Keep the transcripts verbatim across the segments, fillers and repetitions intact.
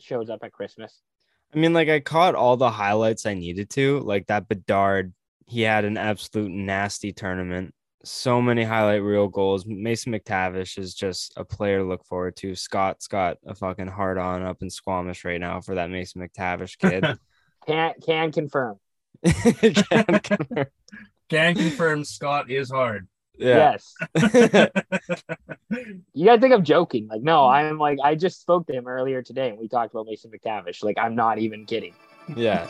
shows up at Christmas. I mean, like, I caught all the highlights I needed to. Like, that Bedard, he had an absolute nasty tournament. So many highlight reel goals. Mason McTavish is just a player to look forward to. Scott's got a fucking hard on up in Squamish right now for that Mason McTavish kid. can can confirm. can confirm. Can confirm Scott is hard. Yeah. Yes. You gotta think I'm joking. Like, no, I'm like, I just spoke to him earlier today and we talked about Mason McTavish. Like, I'm not even kidding. Yeah.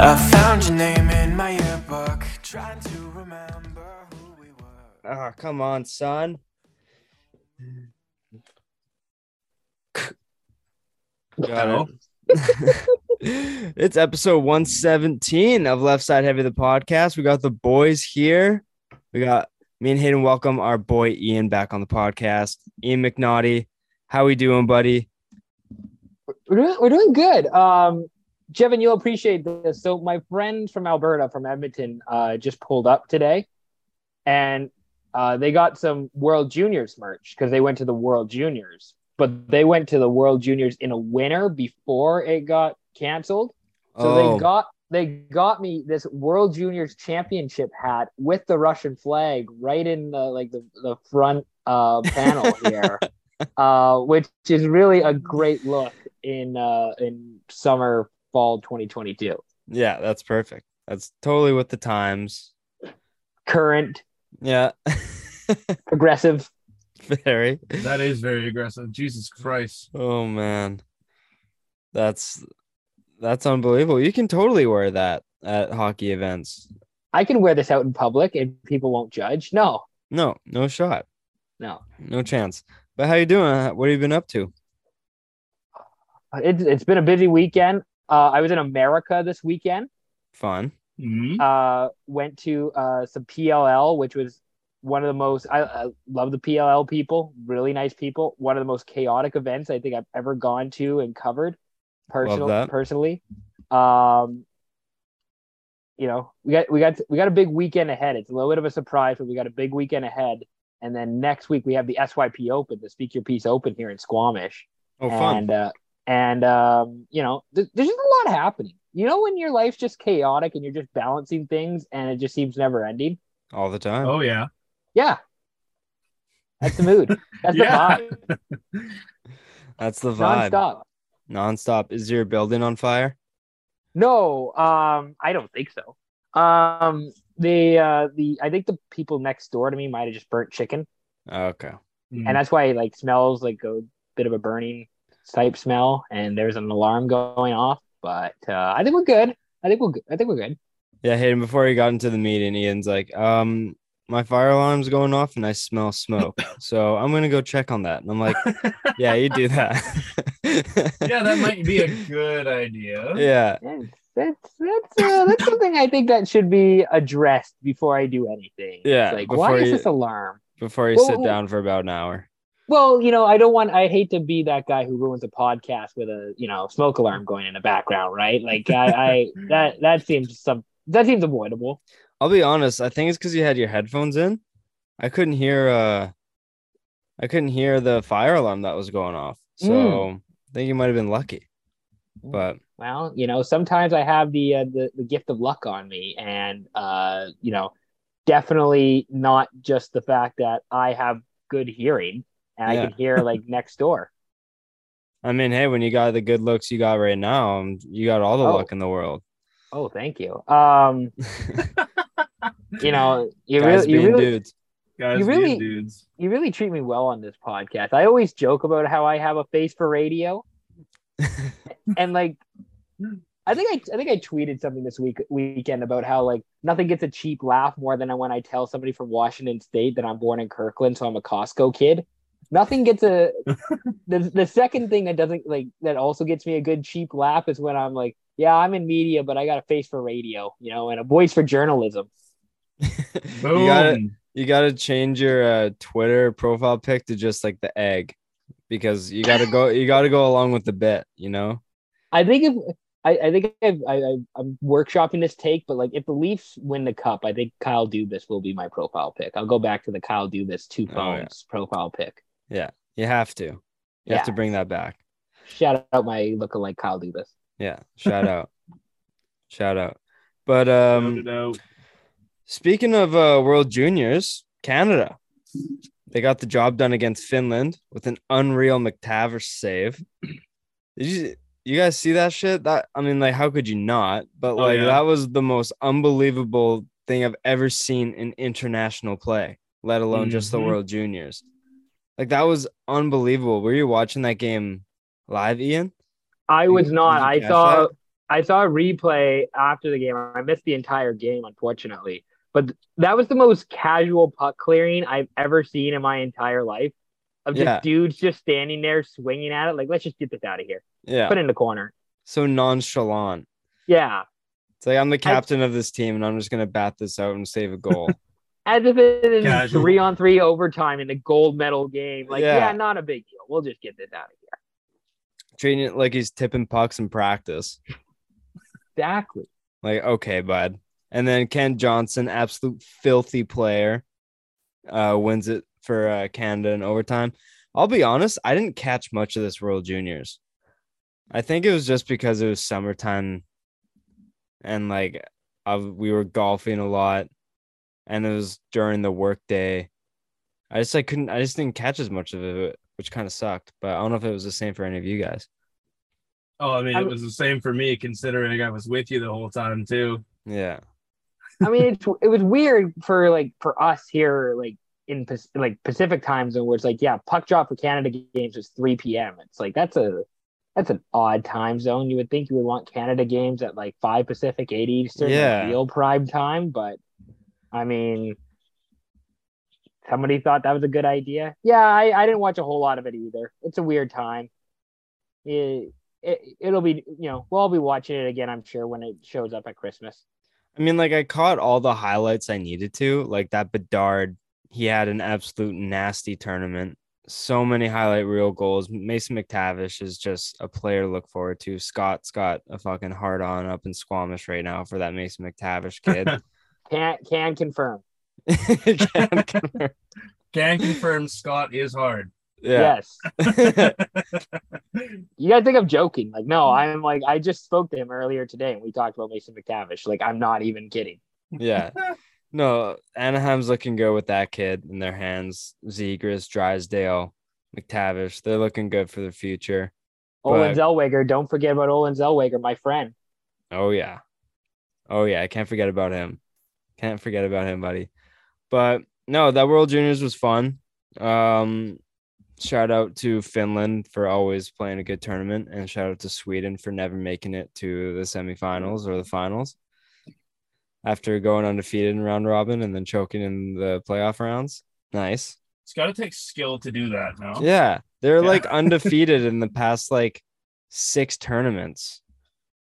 I found your name in my yearbook, trying to remember who we were. Oh, come on, son. Got it. It's episode one seventeen of Left Side Heavy, the podcast. We got the boys here. We got me and Hayden. Welcome our boy Ian back on the podcast. Ian McNaughty, how we doing, buddy? We're doing, we're doing good. Um... Jevin, you'll appreciate this. So my friend from Alberta, from Edmonton, uh, just pulled up today, and uh, they got some World Juniors merch because they went to the World Juniors. But they went to the World Juniors in a winter before it got canceled. So oh. they got they got me this World Juniors championship hat with the Russian flag right in the like the, the front uh, panel here, uh, which is really a great look in uh, in summer. Fall twenty twenty-two. Yeah, that's perfect. That's totally with the times. Current. Yeah. Aggressive. Very. That is very aggressive. Jesus Christ. Oh man. That's that's unbelievable. You can totally wear that at hockey events. I can wear this out in public and people won't judge. No. No, no shot. No. No chance. But how you doing? What have you been up to? It's it's been a busy weekend. Uh, I was in America this weekend. Fun. Mm-hmm. Uh, went to uh, some P L L, which was one of the most... I, I love the P L L people. Really nice people. One of the most chaotic events I think I've ever gone to and covered. Personal, personally. Um, you know, we got we got we got a big weekend ahead. It's a little bit of a surprise, but we got a big weekend ahead. And then next week we have the S Y P Open, the Speak Your Peace Open here in Squamish. Oh, fun. And, uh, And, um, you know, th- there's just a lot happening. You know, when your life's just chaotic and you're just balancing things and it just seems never ending. All the time. Oh, yeah. Yeah. That's the mood. That's yeah. the vibe. That's the vibe. Nonstop. Nonstop. Is your building on fire? No, um, I don't think so. Um, the, uh, the, I think the people next door to me might have just burnt chicken. Okay. Mm. And that's why it like smells like a bit of a burning type smell, and there's an alarm going off, but uh I think we're good. I think we're good. I think we're good. Yeah, Hayden, before he got into the meeting, Ian's like, um, my fire alarm's going off and I smell smoke. So I'm gonna go check on that. And I'm like, yeah, you do that. Yeah, that might be a good idea. Yeah. That's that's that's, uh, that's something I think that should be addressed before I do anything. Yeah. It's like, why you, is this alarm? Before you well, sit down for about an hour. Well, you know, I don't want, I hate to be that guy who ruins a podcast with a, you know, smoke alarm going in the background, right? Like, I, I that, that seems some, that seems avoidable. I'll be honest. I think it's because you had your headphones in. I couldn't hear, uh, I couldn't hear the fire alarm that was going off. So mm. I think you might've been lucky, but. Well, you know, sometimes I have the, uh, the, the gift of luck on me and, uh, you know, definitely not just the fact that I have good hearing. And yeah. I can hear like next door. I mean, hey, when you got the good looks you got right now, you got all the oh. luck in the world. Oh, thank you. Um, you know, you Guys really, you really, dudes. Guys you really, dudes. You really treat me well on this podcast. I always joke about how I have a face for radio, and like, I think I, I think I tweeted something this week weekend about how like nothing gets a cheap laugh more than when I tell somebody from Washington State that I'm born in Kirkland, so I'm a Costco kid. Nothing gets a the the second thing that doesn't like that also gets me a good cheap laugh is when I'm like, yeah, I'm in media, but I got a face for radio, you know, and a voice for journalism. Boom. You gotta, you gotta change your uh, Twitter profile pic to just like the egg, because you gotta go. You gotta go along with the bit, you know. I think if I, I think I've, I, I, I'm workshopping this take, but like if the Leafs win the cup, I think Kyle Dubas will be my profile pic. I'll go back to the Kyle Dubas two phones oh, yeah. profile pic. Yeah, you have to. You yeah. have to bring that back. Shout out my lookalike Kyle Dubas. Yeah, shout out, shout out. But um, out. Speaking of uh, World Juniors, Canada, they got the job done against Finland with an unreal McTavish save. Did you you guys see that shit? That I mean, like, how could you not? But like, oh, yeah. that was the most unbelievable thing I've ever seen in international play, let alone mm-hmm. just the World Juniors. Like, that was unbelievable. Were you watching that game live, Ian? I was not. I saw that? I saw a replay after the game. I missed the entire game, unfortunately. But that was the most casual puck clearing I've ever seen in my entire life. Of just yeah. dudes just standing there swinging at it. Like, let's just get this out of here. Yeah. Put it in the corner. So nonchalant. Yeah. It's like, I'm the captain I, of this team, and I'm just going to bat this out and save a goal. As if it is three on three overtime in the gold medal game. Like, yeah. yeah, not a big deal. We'll just get this out of here. Treating it like he's tipping pucks in practice. Exactly. Like, okay, bud. And then Ken Johnson, absolute filthy player, uh, wins it for uh, Canada in overtime. I'll be honest, I didn't catch much of this World Juniors. I think it was just because it was summertime and, like, I, we were golfing a lot, and it was during the work day. I just, like, couldn't – I just didn't catch as much of it, which kind of sucked. But I don't know if it was the same for any of you guys. Oh, I mean, it was the same for me, considering I was with you the whole time, too. Yeah. I mean, it's, it was weird for, like, for us here, like, in, like, Pacific time zone, where it's like, yeah, puck drop for Canada games is three p.m. It's like, that's a that's an odd time zone. You would think you would want Canada games at, like, five Pacific, eight Eastern, yeah. real prime time. But, I mean, somebody thought that was a good idea. Yeah, I, I didn't watch a whole lot of it either. It's a weird time. It, It, it'll be, you know, we'll all be watching it again, I'm sure, when it shows up at Christmas. I mean, like, I caught all the highlights I needed to. Like, that Bedard, he had an absolute nasty tournament. So many highlight reel goals. Mason McTavish is just a player to look forward to. Scott's got a fucking hard on up in Squamish right now for that Mason McTavish kid. can can confirm. can confirm. Can confirm Scott is hard. Yeah. Yes. You gotta think I'm joking. Like, no, I'm like, I just spoke to him earlier today, and we talked about Mason McTavish. Like, I'm not even kidding. Yeah. No, Anaheim's looking good with that kid in their hands. Zegras, Drysdale, McTavish. They're looking good for the future. Olin but... Zellweger. Don't forget about Olin Zellweger, my friend. Oh, yeah. Oh, yeah. I can't forget about him. Can't forget about him, buddy. But no, that World Juniors was fun. Um, Shout out to Finland for always playing a good tournament, and shout out to Sweden for never making it to the semifinals or the finals after going undefeated in round robin and then choking in the playoff rounds. Nice. It's got to take skill to do that, no? Yeah. They're yeah. like undefeated in the past like six tournaments.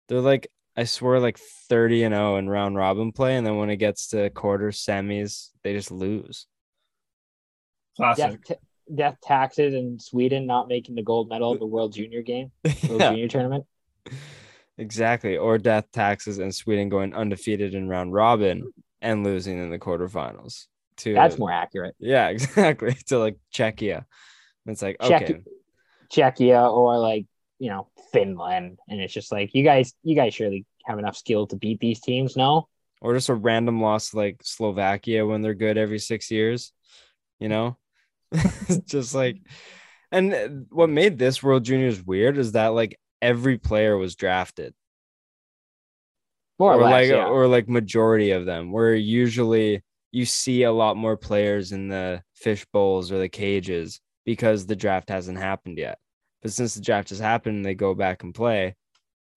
They're like, I swear, like thirty and oh in round robin play. And then when it gets to quarters, semis, they just lose. Classic. Yeah, t- death taxes and Sweden not making the gold medal of the World Junior game, World yeah. Junior tournament. Exactly. Or death taxes and Sweden going undefeated in round robin and losing in the quarterfinals. To that's more accurate. Yeah, exactly. To like Czechia. It's like, Czech- okay. Czechia or like, you know, Finland. And it's just like, you guys, you guys surely have enough skill to beat these teams, no? Or just a random loss like Slovakia when they're good every six years, you know? Just like, and what made this World Juniors weird is that like every player was drafted, more or, or less, like yeah. or like majority of them. Where usually you see a lot more players in the fish bowls or the cages because the draft hasn't happened yet. But since the draft has happened, and they go back and play.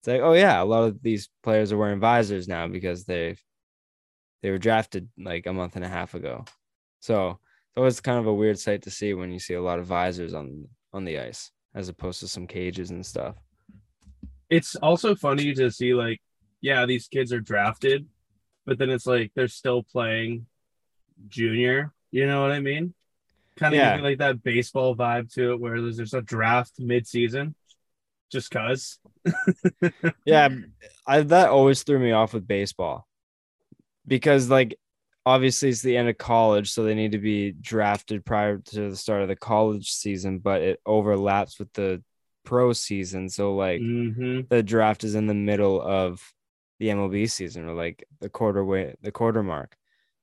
It's like, oh yeah, a lot of these players are wearing visors now because they they were drafted like a month and a half ago. So. So it's kind of a weird sight to see when you see a lot of visors on on the ice as opposed to some cages and stuff. It's also funny to see, like, yeah, these kids are drafted, but then it's like they're still playing junior. You know what I mean? Kind of yeah. giving like that baseball vibe to it where there's, there's a draft mid-season just because. yeah, I, that always threw me off with baseball because, like, obviously it's the end of college, so they need to be drafted prior to the start of the college season, but it overlaps with the pro season. So, like, mm-hmm. the draft is in the middle of the M L B season or, like, the quarter way, the quarter mark.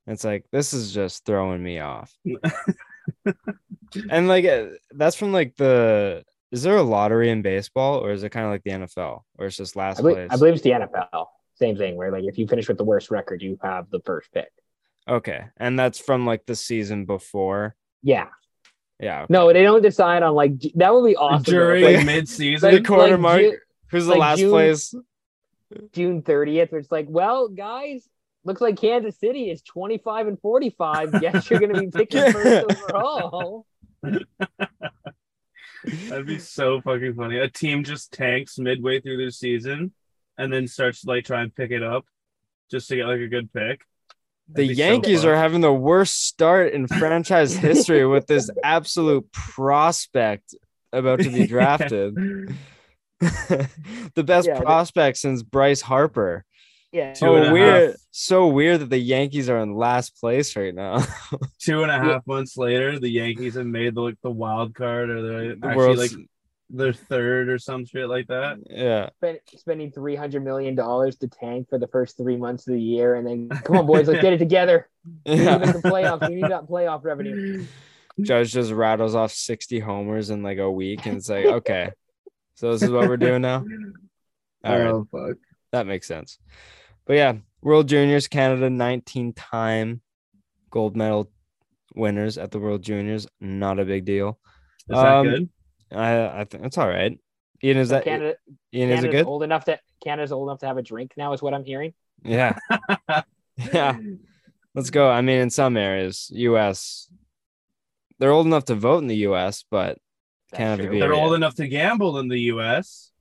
And it's like, this is just throwing me off. And, like, that's from, like, the – is there a lottery in baseball, or is it kind of like the N F L, or it's just last I believe, place? I believe it's the N F L. Same thing, where, like, if you finish with the worst record, you have the first pick. Okay, and that's from, like, the season before? Yeah. Yeah. Okay. No, they don't decide on, like, that would be awesome. During like, mid-season? Like, the quarter like, mark? Ju- who's the like last June, place? June thirtieth, it's like, well, guys, looks like Kansas City is twenty-five and forty-five. Guess you're going to be picking first overall. That'd be so fucking funny. A team just tanks midway through their season and then starts to, like, try and pick it up just to get, like, a good pick. That'd the Yankees so are having the worst start in franchise history with this absolute prospect about to be drafted. the best yeah, prospect since Bryce Harper. Yeah. Oh, weird. So weird that the Yankees are in last place right now. Two and a half yeah. months later, the Yankees have made the, like, the wild card or the, the actually like their third or some shit like that. Yeah. Spend, spending three hundred million dollars to tank for the first three months of the year, and then come on, boys, let's get it together. Yeah. Even the playoffs, we need that playoff revenue. Judge just rattles off sixty homers in like a week, and it's like, okay, so this is what we're doing now. All oh, right. Fuck. That makes sense. But yeah, World Juniors, Canada, nineteen-time gold medal winners at the World Juniors. Not a big deal. Is um, that good? I, I think that's all right. Ian, is so that Canada? Ian, Canada's is it good? Old enough to Canada's old enough to have a drink now, is what I'm hearing. Yeah, yeah. Let's go. I mean, in some areas, U S they're old enough to vote in the U S, but Canada be they're old enough to gamble in the U S.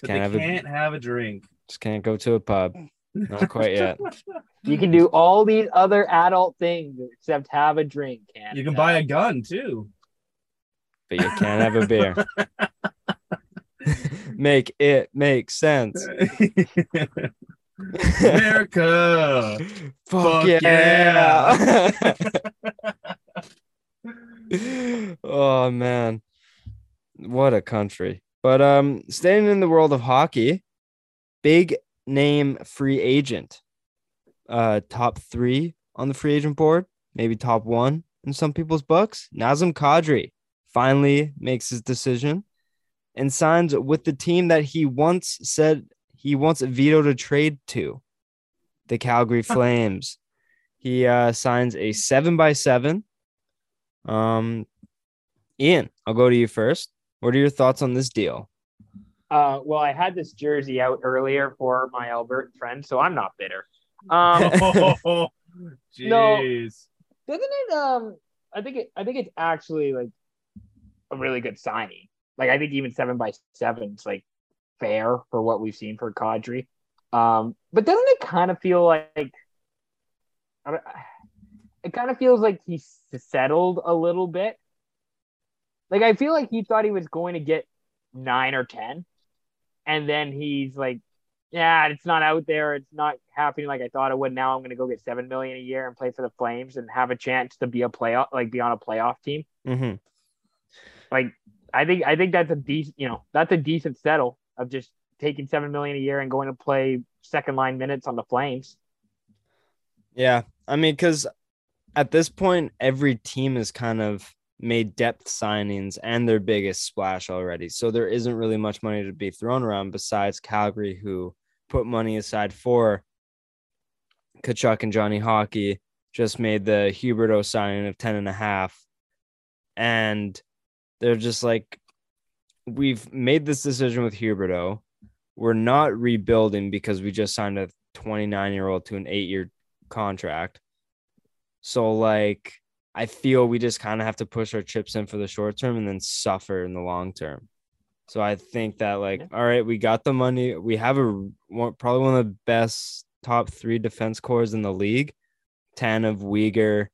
But can't they have can't a, have a drink. Just can't go to a pub. Not quite yet. You can do all these other adult things except have a drink. Canada. You can buy a gun too. But you can't have a beer. Make it make sense. America. Fuck, Fuck yeah. yeah. Oh, man. What a country. But um, staying in the world of hockey, big name free agent, uh, top three on the free agent board, maybe top one in some people's books. Nazem Kadri finally makes his decision and signs with the team that he once said he once vetoed a trade to, the Calgary Flames. He uh, signs a seven by seven. Um, Ian, I'll go to you first. What are your thoughts on this deal? Uh, well, I had this jersey out earlier for my Albertan friend, so I'm not bitter. Um, oh, geez. No, doesn't it? Um, I think it. I think it's actually like a really good signing. Like I think even seven by seven is like fair for what we've seen for Kadri. Um, but doesn't it kind of feel like? I mean, it kind of feels like he's settled a little bit. Like, I feel like he thought he was going to get nine or ten. And then he's like, yeah, it's not out there. It's not happening like I thought it would. Now I'm going to go get seven million dollars a year and play for the Flames and have a chance to be a playoff, like be on a playoff team. Mm-hmm. Like, I think, I think that's a decent, you know, that's a decent settle of just taking seven million dollars a year and going to play second line minutes on the Flames. Yeah. I mean, cause at this point, every team is kind of made depth signings and their biggest splash already. So there isn't really much money to be thrown around besides Calgary, who put money aside for Kachuk and Johnny Hockey, just made the Huberto signing of ten and a half. And they're just like, we've made this decision with Huberto. We're not rebuilding because we just signed a twenty-nine year old to an eight year contract. So like, I feel we just kind of have to push our chips in for the short term and then suffer in the long term. So I think that like, yeah. all right, we got the money. We have a one, probably one of the best top three defense cores in the league. Tanev, Weegar,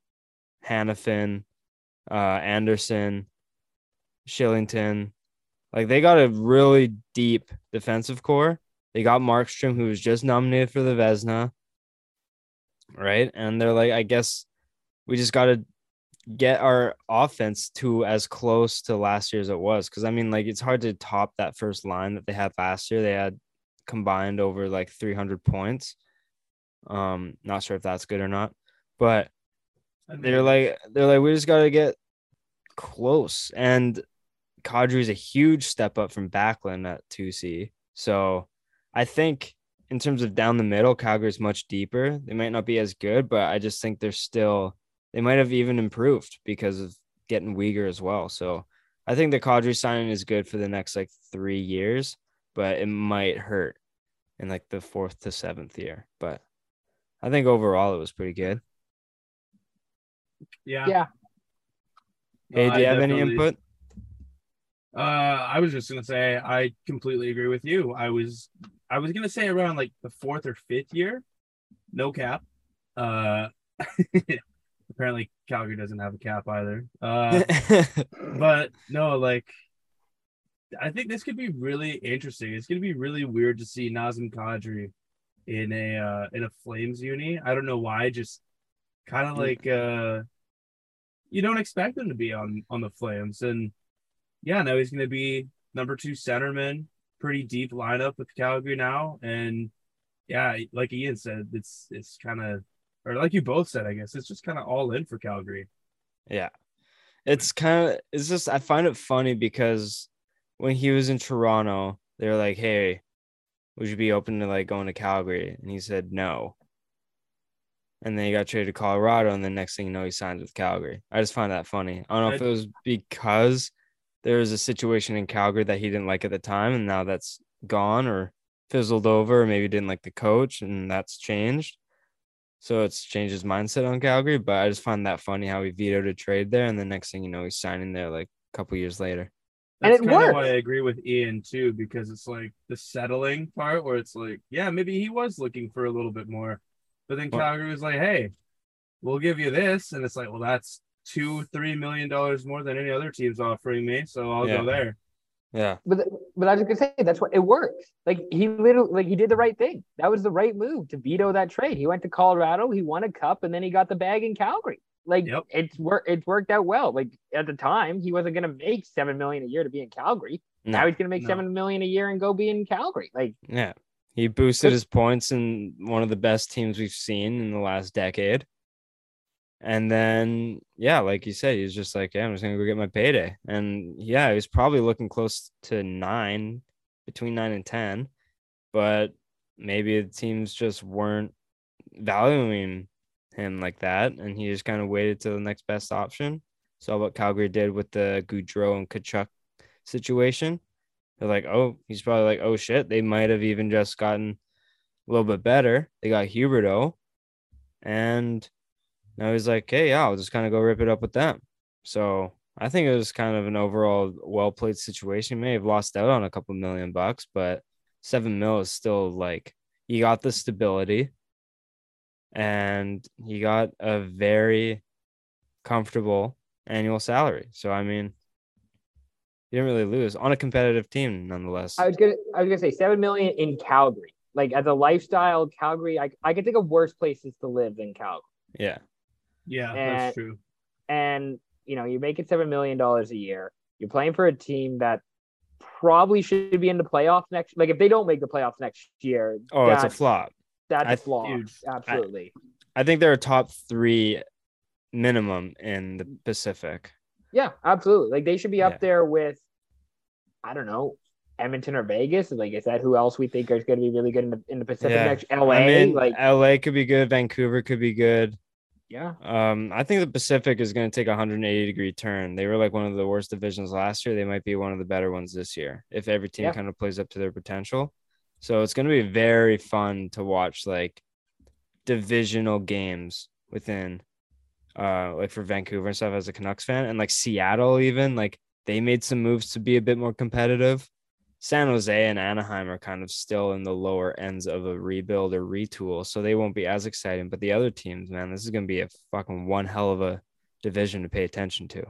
Hanifin, uh, Anderson, Shillington. Like, they got a really deep defensive core. They got Markstrom, who was just nominated for the Vezina, right? And they're like, I guess we just got to get our offense to as close to last year as it was. Because, I mean, like, it's hard to top that first line that they had last year. They had combined over, like, three hundred points. Um, not sure if that's good or not. But they're like, they're like, we just got to get close. And Kadri is a huge step up from Backlund at two C. So I think in terms of down the middle, Calgary's much deeper. They might not be as good, but I just think they're still, they might have even improved because of getting Weegar as well. So I think the Kadri signing is good for the next like three years, but it might hurt in like the fourth to seventh year. But I think overall it was pretty good. Yeah. Yeah. Hey, do you I have definitely... any input? Uh, I was just going to say, I completely agree with you. I was, I was going to say around like the fourth or fifth year, no cap. Uh, apparently Calgary doesn't have a cap either. Uh, but no, like, I think this could be really interesting. It's going to be really weird to see Nazem Kadri in a, uh, in a Flames uni. I don't know why, just kind of like, uh, you don't expect him to be on, on the Flames. And yeah, no, he's going to be number two centerman, pretty deep lineup with Calgary now. And yeah, like Ian said, it's it's kind of, or like you both said, I guess, it's just kind of all in for Calgary. Yeah. It's kind of, it's just, I find it funny because when he was in Toronto, they were like, hey, would you be open to like going to Calgary? And he said no. And then he got traded to Colorado. And then next thing you know, he signed with Calgary. I just find that funny. I don't know I, if it was because there was a situation in Calgary that he didn't like at the time, and now that's gone or fizzled over, or maybe didn't like the coach, and that's changed. So it's changed his mindset on Calgary, but I just find that funny how he vetoed a trade there, and the next thing you know, he's signing there like a couple years later. That's and it worked. Why I agree with Ian, too, because it's like the settling part where it's like, yeah, maybe he was looking for a little bit more, but then Calgary was like, hey, we'll give you this, and it's like, well, that's two, three million dollars more than any other team's offering me, so I'll yeah. go there. Yeah, but but I was gonna say that's what it works. Like he literally, like he did the right thing. That was the right move to veto that trade. He went to Colorado, he won a cup, and then he got the bag in Calgary. Like yep. it's worked. It's worked out well. Like at the time, he wasn't gonna make seven million a year to be in Calgary. No, now he's gonna make no. seven million a year and go be in Calgary. Like yeah, he boosted his points in one of the best teams we've seen in the last decade. And then, yeah, like you said, he's just like, yeah, I'm just going to go get my payday. And yeah, he was probably looking close to nine, between nine and ten, but maybe the teams just weren't valuing him like that. And he just kind of waited till the next best option. Saw what Calgary did with the Goudreau and Kachuk situation. They're like, oh, he's probably like, oh shit, they might have even just gotten a little bit better. They got Huberdeau. And now he's like, hey, yeah, I'll just kind of go rip it up with them. So I think it was kind of an overall well-played situation. May have lost out on a couple million bucks, but seven mil is still like, he got the stability and he got a very comfortable annual salary. So, I mean, you didn't really lose on a competitive team nonetheless. I was going to say seven million in Calgary. Like as a lifestyle, Calgary, I, I could think of worse places to live than Calgary. Yeah. Yeah, and, that's true. And, you know, you're making seven million dollars a year. You're playing for a team that probably should be in the playoffs next. Like, if they don't make the playoffs next year. Oh, it's a flop. That's I, a flop. Dude, Absolutely. I, I think they're a top three minimum in the Pacific. Yeah, absolutely. Like, they should be up yeah. there with, I don't know, Edmonton or Vegas. Like, is that who else we think is going to be really good in the, in the Pacific yeah. next? L A? I mean, like, L A could be good. Vancouver could be good. Yeah. Um, I think the Pacific is going to take a one hundred eighty degree turn. They were like one of the worst divisions last year. They might be one of the better ones this year if every team yeah. kind of plays up to their potential. So it's going to be very fun to watch like divisional games within uh, like for Vancouver and stuff as a Canucks fan, and like Seattle even, like they made some moves to be a bit more competitive. San Jose and Anaheim are kind of still in the lower ends of a rebuild or retool, so they won't be as exciting. But the other teams, man, this is going to be a fucking one hell of a division to pay attention to.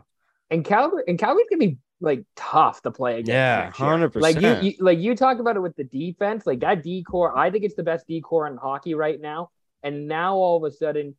And Calgary, and Calgary's going to be like tough to play against. Yeah, one hundred percent. Like you, you, like you talk about it with the defense, like that D core. I think it's the best D core in hockey right now. And now all of a sudden,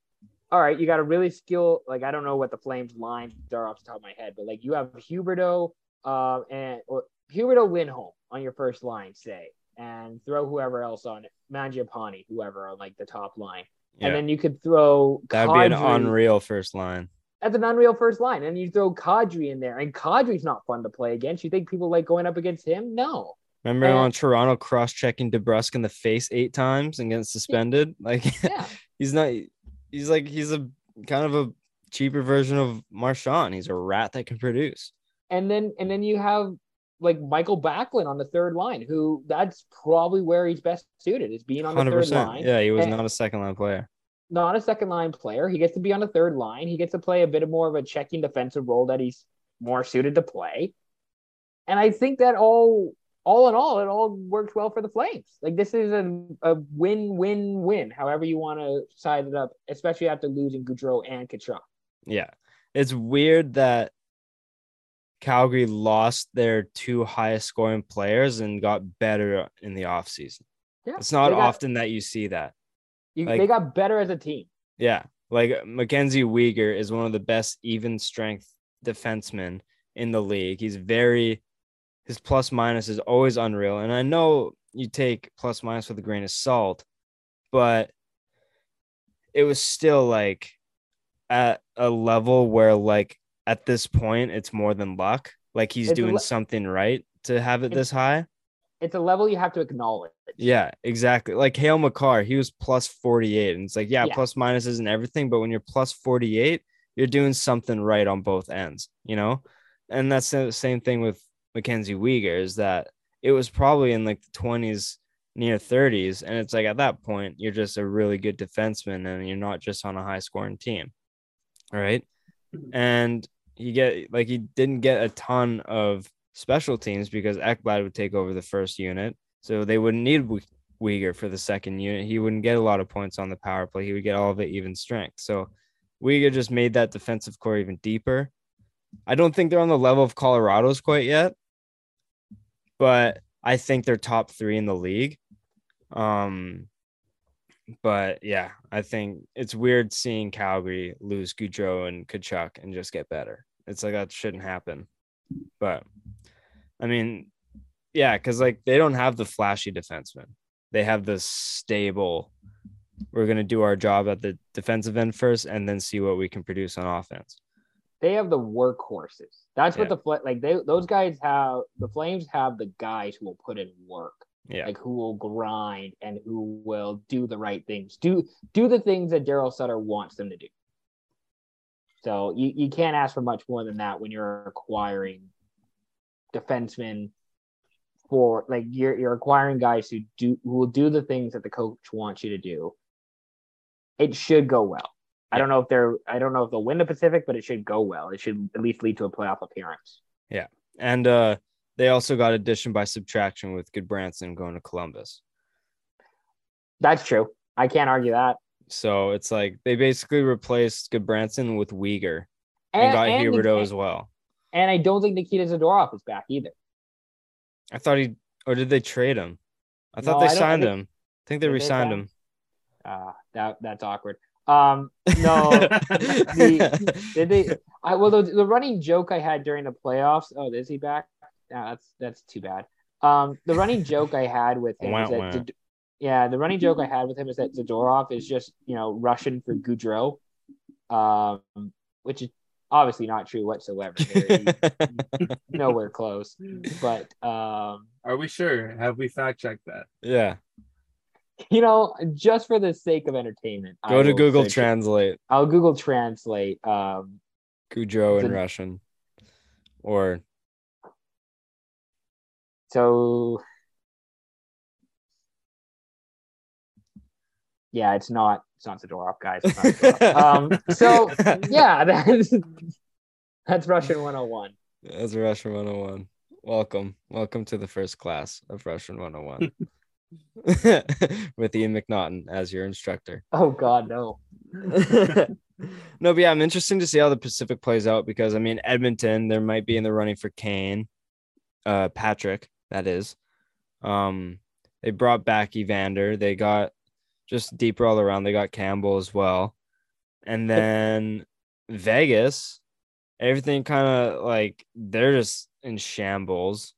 all right, you got a really skilled, like, I don't know what the Flames lines are off the top of my head, but like you have Huberdeau uh, and or Huberdeau Lindholm on your first line, say, and throw whoever else on it, Mangiapane, whoever on like the top line, yeah. And then you could throw that'd Kadri. Be an unreal first line. That's an unreal first line, and you throw Kadri in there, and Kadri's not fun to play against. You think people like going up against him? No. Remember and, on Toronto cross-checking DeBrusque in the face eight times and getting suspended? Like, yeah. he's not. He's like he's a kind of a cheaper version of Marchand. He's a rat that can produce. And then and then you have like Michael Backlund on the third line, who that's probably where he's best suited, is being on the one hundred percent. Third line. Yeah, he was and, not a second line player. Not a second line player. He gets to be on the third line. He gets to play a bit of more of a checking defensive role that he's more suited to play. And I think that all all in all, it all works well for the Flames. Like this is a, a win-win-win, however you want to side it up, especially after losing Gaudreau and Tkachuk. Yeah. It's weird that Calgary lost their two highest scoring players and got better in the offseason. Yeah, it's not got, often that you see that. You, like, they got better as a team. Yeah. Like Mackenzie Weegar is one of the best even strength defensemen in the league. He's very, his plus minus is always unreal. And I know you take plus minus with a grain of salt, but it was still like at a level where like at this point, it's more than luck. Like he's it's doing le- something right to have it this high. It's a level you have to acknowledge. Yeah, exactly. Like Hale McCarr, he was plus forty-eight. And it's like, yeah, yeah, plus minus isn't everything. But when you're plus forty-eight, you're doing something right on both ends, you know? And that's the same thing with Mackenzie Weegar, is that it was probably in like the twenties, near thirties. And it's like at that point, you're just a really good defenseman and you're not just on a high scoring team. All right. And you get like, he didn't get a ton of special teams because Ekblad would take over the first unit, so they wouldn't need we- Weegar for the second unit. He wouldn't get a lot of points on the power play. He would get all of it even strength. So Weegar just made that defensive core even deeper. I don't think they're on the level of Colorado's quite yet, but I think they're top three in the league. Um, but yeah, I think it's weird seeing Calgary lose Gaudreau and Tkachuk and just get better. It's like that shouldn't happen. But I mean, yeah, because like they don't have the flashy defenseman. They have the stable, we're going to do our job at the defensive end first and then see what we can produce on offense. They have the workhorses. That's yeah. what the like they those guys have. The Flames have the guys who will put in work. Yeah. Like who will grind and who will do the right things. Do do the things that Daryl Sutter wants them to do. So you, you can't ask for much more than that when you're acquiring defensemen for like you're you're acquiring guys who do who will do the things that the coach wants you to do. It should go well. Yeah. I don't know if they're I don't know if they'll win the Pacific, but it should go well. It should at least lead to a playoff appearance. Yeah. And uh, they also got addition by subtraction with Goodbranson going to Columbus. That's true. I can't argue that. So it's like they basically replaced Goodbranson with Weegar and, and got and Huberdeau as well. And I don't think Nikita Zadorov is back either. I thought he, or did they trade him? I thought no, they I signed think, him. I think they re-signed they him. Uh, that that's awkward. Um, no, the, did they? I well, the, the running joke I had during the playoffs. Oh, is he back? No, that's that's too bad. Um, the running joke I had with him wow, is that. Wow. Did, Yeah, the running joke I had with him is that Zadorov is just, you know, Russian for Gaudreau, um, which is obviously not true whatsoever. Nowhere close. But um, are we sure? Have we fact-checked that? Yeah. You know, just for the sake of entertainment. Go to Google Translate. It. I'll Google Translate. Um, Gaudreau in the, Russian. Or. So. Yeah, it's not it's not Zadorov, guys. It's not Zadorov. um, so, yeah, that's, that's Russian one oh one. That's Russian one oh one. Welcome. Welcome to the first class of Russian one oh one with Ian McNaughton as your instructor. Oh, God, no. No, but yeah, I'm interested to see how the Pacific plays out because, I mean, Edmonton, there might be in the running for Kane, uh, Patrick, that is. Um, they brought back Evander. They got just deeper all around. They got Campbell as well. And then Vegas, everything kind of like they're just in shambles.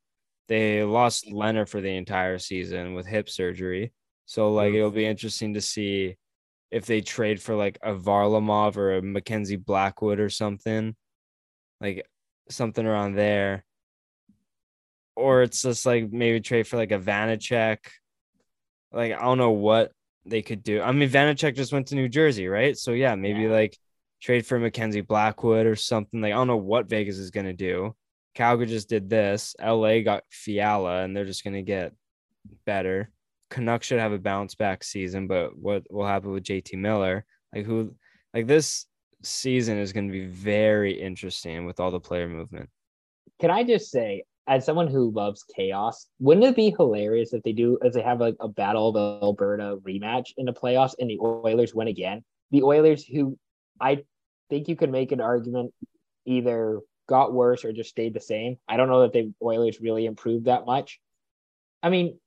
They lost Leonard for the entire season with hip surgery. So, like, it'll be interesting to see if they trade for, like, a Varlamov or a Mackenzie Blackwood or something. Like, something around there. Or it's just, like, maybe trade for, like, a Vanacek. Like, I don't know what they could do. I mean, Vanacek just went to New Jersey, right? So, yeah, maybe, yeah. like, trade for Mackenzie Blackwood or something. Like, I don't know what Vegas is going to do. Calgary just did this. L A got Fiala, and they're just going to get better. Canucks should have a bounce back season, but what will happen with J T Miller? Like who? Like this season is going to be very interesting with all the player movement. Can I just say, as someone who loves chaos, wouldn't it be hilarious if they do, if they have like a Battle of Alberta rematch in the playoffs and the Oilers win again? The Oilers, who I think you could make an argument either got worse or just stayed the same. I don't know that the Oilers really improved that much. I mean,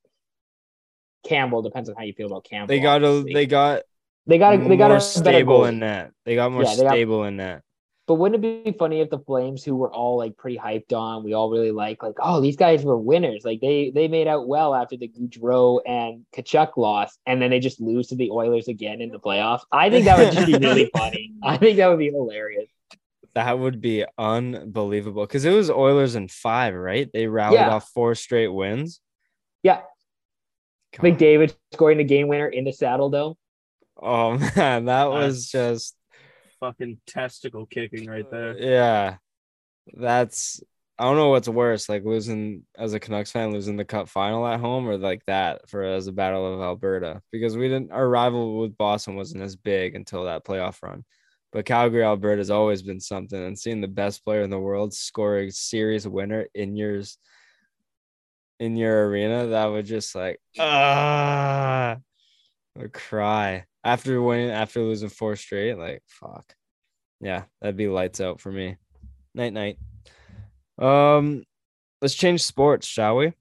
Campbell depends on how you feel about Campbell. They got a, they got they got a, they got more a stable in that. They got more yeah, they stable got, in that. But wouldn't it be funny if the Flames, who were all like pretty hyped on, we all really like, like oh these guys were winners, like they they made out well after the Goudreau and Kachuk loss, and then they just lose to the Oilers again in the playoffs? I think that would just be really funny. I think that would be hilarious. That would be unbelievable because it was Oilers in five, right? They rallied yeah. off four straight wins. Yeah. Come McDavid on. Scoring the game winner in the Saddle Dome. Oh, man. That That's was just fucking testicle kicking right there. Yeah. That's, I don't know what's worse, like losing as a Canucks fan, losing the cup final at home or like that for as a Battle of Alberta, because we didn't, our rival with Boston wasn't as big until that playoff run. But Calgary, Alberta has always been something, and seeing the best player in the world score a series winner in yours, in your arena, that would just like ah, would cry after winning, after losing four straight. Like fuck, yeah, that'd be lights out for me. Night night. Um, let's change sports, shall we?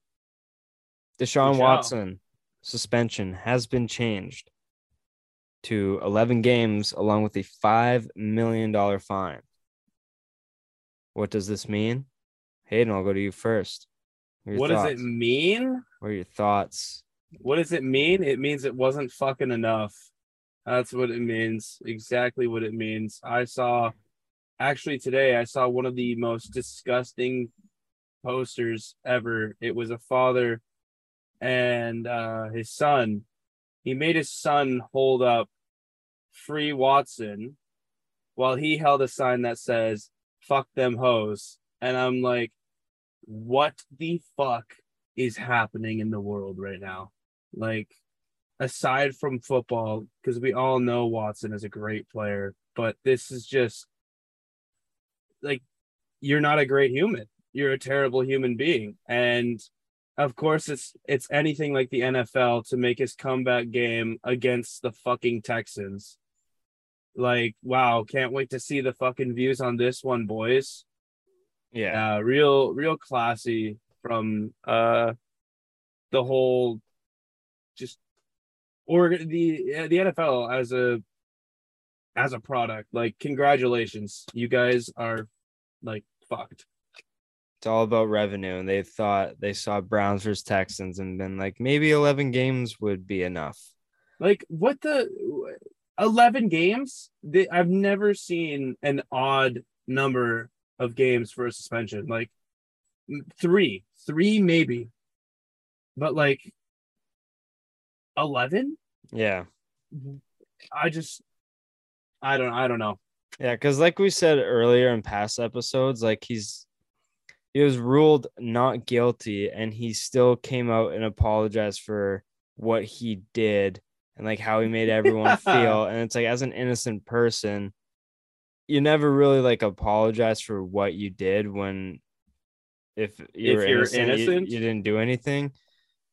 Deshaun we shall. Watson suspension has been changed to eleven games, along with a five million dollars fine. What does this mean? Hayden, I'll go to you first. What thoughts? does it mean? What are your thoughts? What does it mean? It means it wasn't fucking enough. That's what it means. Exactly what it means. I saw, actually today, I saw one of the most disgusting posters ever. It was a father and uh, his son. He made his son hold up Free Watson while he held a sign that says, fuck them hoes. And I'm like, what the fuck is happening in the world right now? Like, aside from football, because we all know Watson is a great player, but this is just like, you're not a great human. You're a terrible human being. And of course, it's it's anything like the N F L to make his comeback game against the fucking Texans. Like, wow, can't wait to see the fucking views on this one, boys. Yeah, uh, real, real classy from uh, the whole, just or the the N F L as a as a product. Like, congratulations, you guys are like fucked. It's all about revenue, and they thought they saw Browns versus Texans and been like, maybe eleven games would be enough. Like, what the eleven games? They, I've never seen an odd number of games for a suspension. Like three, three maybe, but like eleven? Yeah. I just, I don't, I don't know. Yeah, because like we said earlier in past episodes, like he's, he was ruled not guilty, and he still came out and apologized for what he did and like how he made everyone yeah. feel. And it's like, as an innocent person, you never really like apologize for what you did when if you're, if you're innocent, innocent. You, you didn't do anything.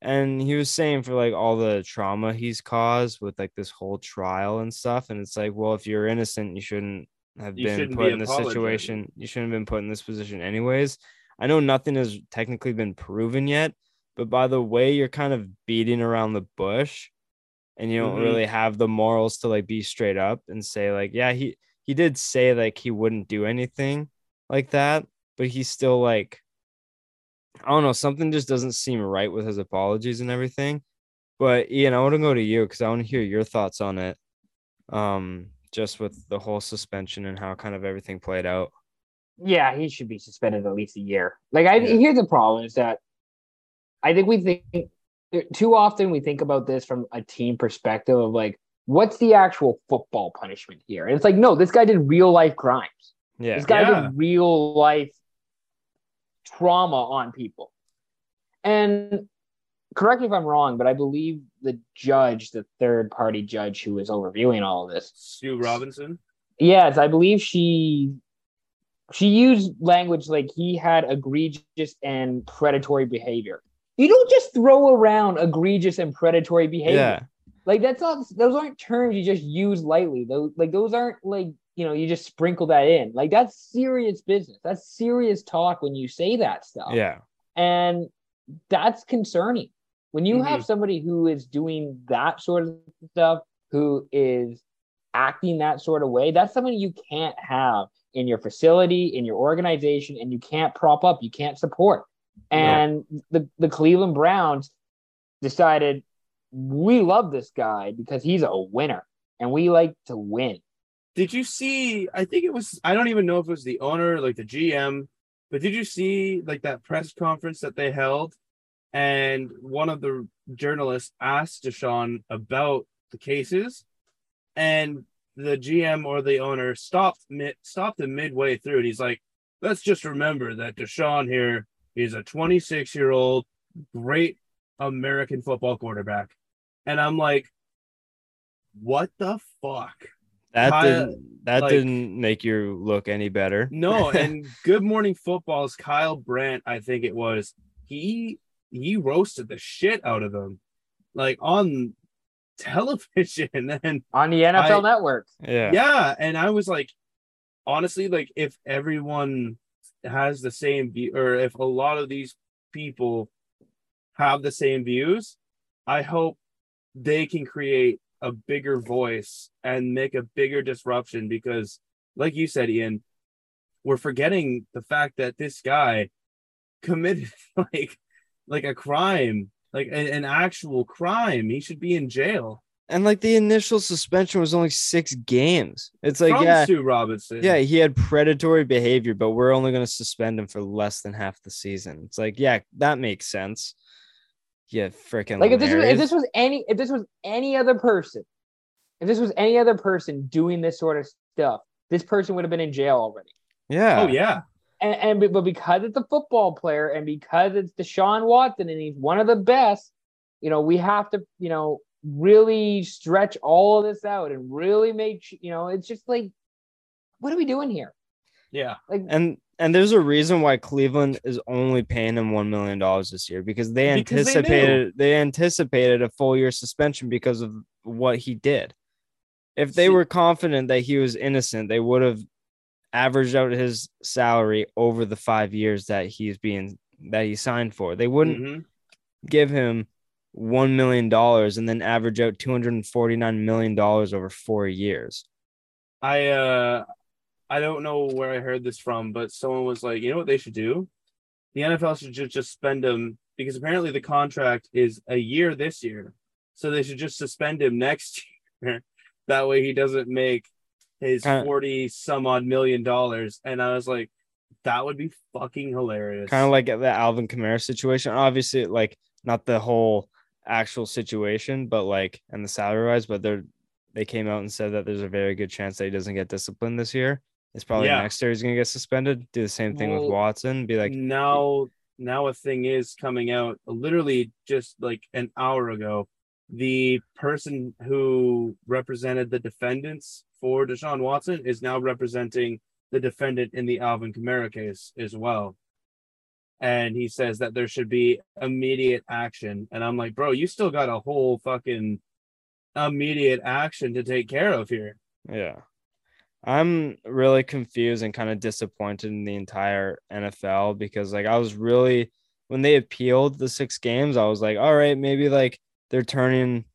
And he was saying for like all the trauma he's caused with like this whole trial and stuff. And it's like, well, if you're innocent, you shouldn't have you been shouldn't put be in this situation. You shouldn't have been put in this position anyways. I know nothing has technically been proven yet, but by the way, you're kind of beating around the bush and you don't mm-hmm. really have the morals to like be straight up and say like, yeah, he, he did say like he wouldn't do anything like that, but he's still like, I don't know, something just doesn't seem right with his apologies and everything. But Ian, I want to go to you because I want to hear your thoughts on it, um, just with the whole suspension and how kind of everything played out. Yeah, he should be suspended at least a year. Like, I yeah. here's the problem is that I think we think too often we think about this from a team perspective of like, what's the actual football punishment here? And it's like, no, this guy did real life crimes. Yeah, this guy yeah. did real life trauma on people. And correct me if I'm wrong, but I believe the judge, the third party judge who is overviewing all of this, Sue Robinson. Yes, I believe she she used language like he had egregious and predatory behavior. You don't just throw around egregious and predatory behavior. Yeah. Like that's not those aren't terms you just use lightly. Those like those aren't like, you know, you just sprinkle that in. Like that's serious business. That's serious talk when you say that stuff. Yeah. And that's concerning. When you mm-hmm. have somebody who is doing that sort of stuff, who is acting that sort of way, that's something you can't have in your facility, in your organization, and you can't prop up, you can't support. And yeah. the, the Cleveland Browns decided, we love this guy because he's a winner and we like to win. Did you see, I think it was, I don't even know if it was the owner, like the G M, but did you see like that press conference that they held and one of the journalists asked Deshaun about the cases and the G M or the owner stopped mid, stopped him midway through and he's like, let's just remember that Deshaun here is a twenty-six-year-old great American football quarterback. And I'm like, what the fuck? That Kyle, didn't that like, didn't make you look any better. No, and Good Morning Football's Kyle Brandt, I think it was, he he roasted the shit out of them, like on television and on the N F L I, Network. Yeah, yeah, and I was like, honestly, like if everyone has the same view, or if a lot of these people have the same views, I hope they can create a bigger voice and make a bigger disruption because, like you said, Ian, we're forgetting the fact that this guy committed like like a crime, like an, an actual crime. He should be in jail. And like the initial suspension was only six games. It's like From yeah, Sue Robinson. Yeah, he had predatory behavior, but we're only going to suspend him for less than half the season. It's like, yeah, that makes sense. Yeah, freaking like if this, was, if this was any if this was any other person, if this was any other person doing this sort of stuff, this person would have been in jail already. Yeah. Oh yeah. And, and but because it's a football player and because it's Deshaun Watson and he's one of the best, you know, we have to, you know, really stretch all of this out and really make, you know, it's just like, what are we doing here? Yeah. Like and And there's a reason why Cleveland is only paying him one million dollars this year because they anticipated because they, they anticipated a full year suspension because of what he did. If they See, were confident that he was innocent, they would have averaged out his salary over the five years that he's being that he signed for. They wouldn't mm-hmm. give him one million dollars and then average out two hundred forty-nine million dollars over four years. I uh I don't know where I heard this from, but someone was like, you know what they should do? The N F L should just, just suspend him because apparently the contract is a year this year. So they should just suspend him next year. That way he doesn't make his forty some odd million dollars. And I was like, that would be fucking hilarious. Kind of like the Alvin Kamara situation. Obviously, like not the whole actual situation, but like, and the salary wise, but they're, they came out and said that there's a very good chance that he doesn't get disciplined this year. It's probably yeah. next year he's going to get suspended. Do the same thing well, with Watson. Be like, now, now a thing is coming out literally just like an hour ago. The person who represented the defendants for Deshaun Watson is now representing the defendant in the Alvin Kamara case as well. and he says that there should be immediate action. And I'm like, bro, you still got a whole fucking immediate action to take care of here. Yeah. I'm really confused and kind of disappointed in the entire N F L because, like, I was really – when they appealed the six games, I was like, all right, maybe, like, they're turning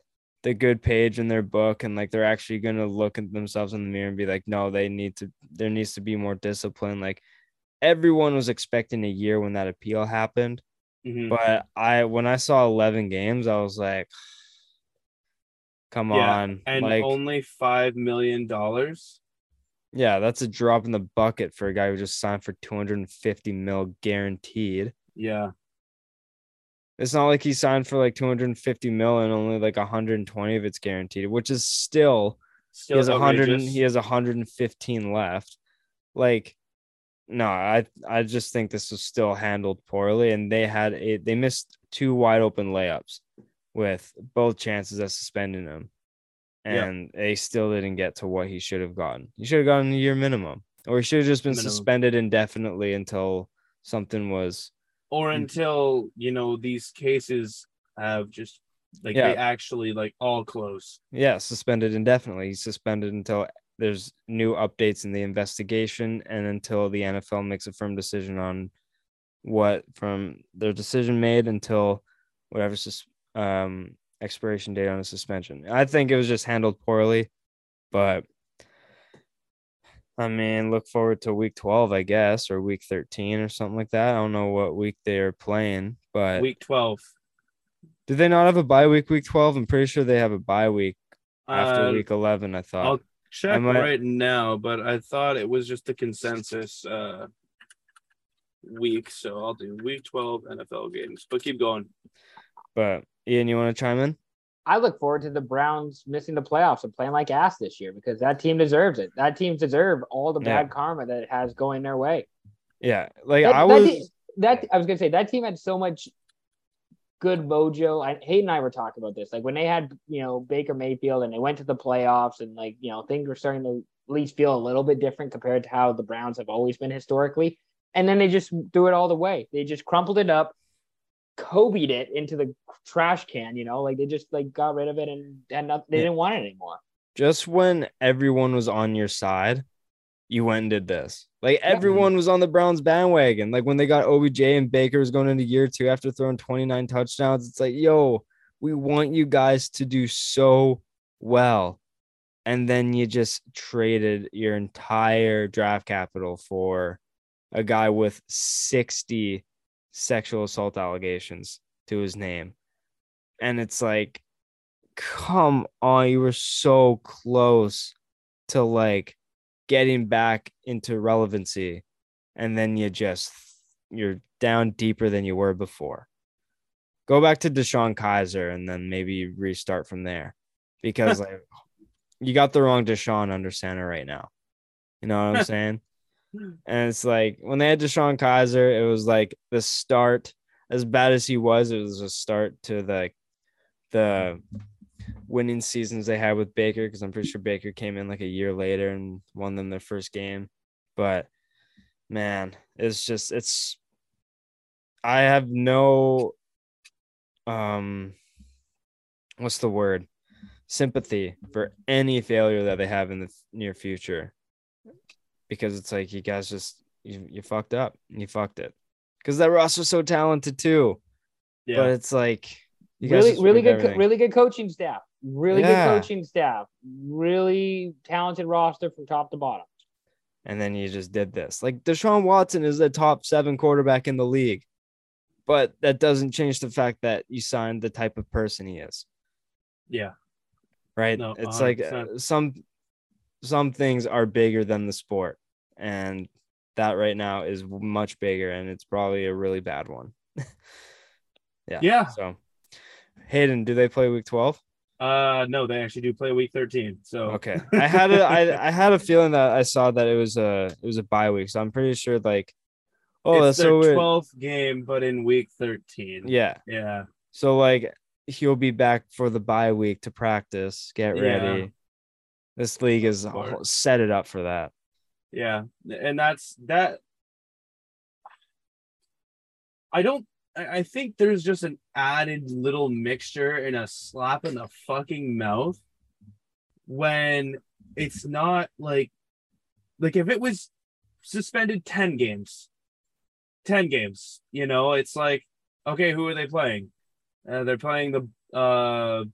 the good page in their book and, like, they're actually going to look at themselves in the mirror and be like, no, they need to – there needs to be more discipline. Like, everyone was expecting a year when that appeal happened. Mm-hmm. But I when I saw eleven games, I was like, come yeah, on. And like, only five million dollars? Yeah, that's a drop in the bucket for a guy who just signed for two hundred fifty mil guaranteed. Yeah. It's not like he signed for like two hundred fifty mil and only like one hundred twenty of it's guaranteed, which is still, still he has one hundred, he has one hundred fifteen left. Like, no, I I just think this was still handled poorly, and they had a, they missed two wide open layups with both chances of suspending him. And yeah. they still didn't get to what he should have gotten. He should have gotten a year minimum, or he should have just been minimum. suspended indefinitely until something was, or until you know these cases have just like yeah. they actually like all close. Yeah, suspended indefinitely. He's suspended until there's new updates in the investigation, and until the N F L makes a firm decision on what from their decision made until whatever. Um, expiration date on a suspension. I think it was just handled poorly, but I mean, look forward to week twelve, I guess, or week thirteen or something like that. I don't know what week they are playing, but week twelve. Did they not have a bye week, week twelve? I'm pretty sure they have a bye week after uh, week eleven, I thought. I'll check might... right now, but I thought it was just the consensus uh, week. So I'll do week twelve N F L games, but keep going. But Ian, you want to chime in? I look forward to the Browns missing the playoffs and playing like ass this year because that team deserves it. That team deserves all the bad yeah. karma that it has going their way. Yeah, like that, I was. That, team, that I was gonna say that team had so much good mojo. I, Hayden and I were talking about this, like when they had you know Baker Mayfield and they went to the playoffs and like you know things were starting to at least feel a little bit different compared to how the Browns have always been historically. And then they just threw it all the way. They just crumpled it up. Kobe'd it into the trash can, you know, like they just like got rid of it and, and not, they yeah. didn't want it anymore. Just when everyone was on your side, you went and did this. Like yeah. everyone was on the Browns bandwagon. Like when they got O B J and Baker was going into year two after throwing twenty-nine touchdowns, it's like, yo, we want you guys to do so well. And then you just traded your entire draft capital for a guy with sixty sexual assault allegations to his name, and it's like, come on, you were so close to like getting back into relevancy, and then you just you're down deeper than you were before. Go back to Deshaun Kaiser and then maybe restart from there, because like you got the wrong Deshaun under center right now, you know what I'm saying? And it's like when they had Deshaun Kaiser, it was like the start, as bad as he was, it was a start to the the winning seasons they had with Baker, because I'm pretty sure Baker came in like a year later and won them their first game. But man, it's just it's I have no um what's the word? sympathy for any failure that they have in the near future. Because it's like you guys just you, you fucked up, you fucked it. Because that roster's so talented too, yeah. but it's like you guys really, really good, co- really good coaching staff, really yeah. good coaching staff, really talented roster from top to bottom. And then you just did this. Like Deshaun Watson is the top seven quarterback in the league, but that doesn't change the fact that you signed the type of person he is. Yeah, right. No, it's one hundred percent. Like uh, some. Some things are bigger than the sport, and that right now is much bigger, and it's probably a really bad one. yeah. Yeah. So, Hayden, do they play week twelve? Uh, no, they actually do play week thirteen. So okay, I had a I, I had a feeling that I saw that it was a it was a bye week, so I'm pretty sure like oh it's that's their so weird. twelfth game, but in week thirteen. Yeah. Yeah. So like he'll be back for the bye week to practice, get ready. Yeah. This league has set it up for that. Yeah, and that's that. I don't, I think there's just an added little mixture and a slap in the fucking mouth when it's not like, like if it was suspended ten games, ten games, you know, it's like, okay, who are they playing? Uh, they're playing the, uh,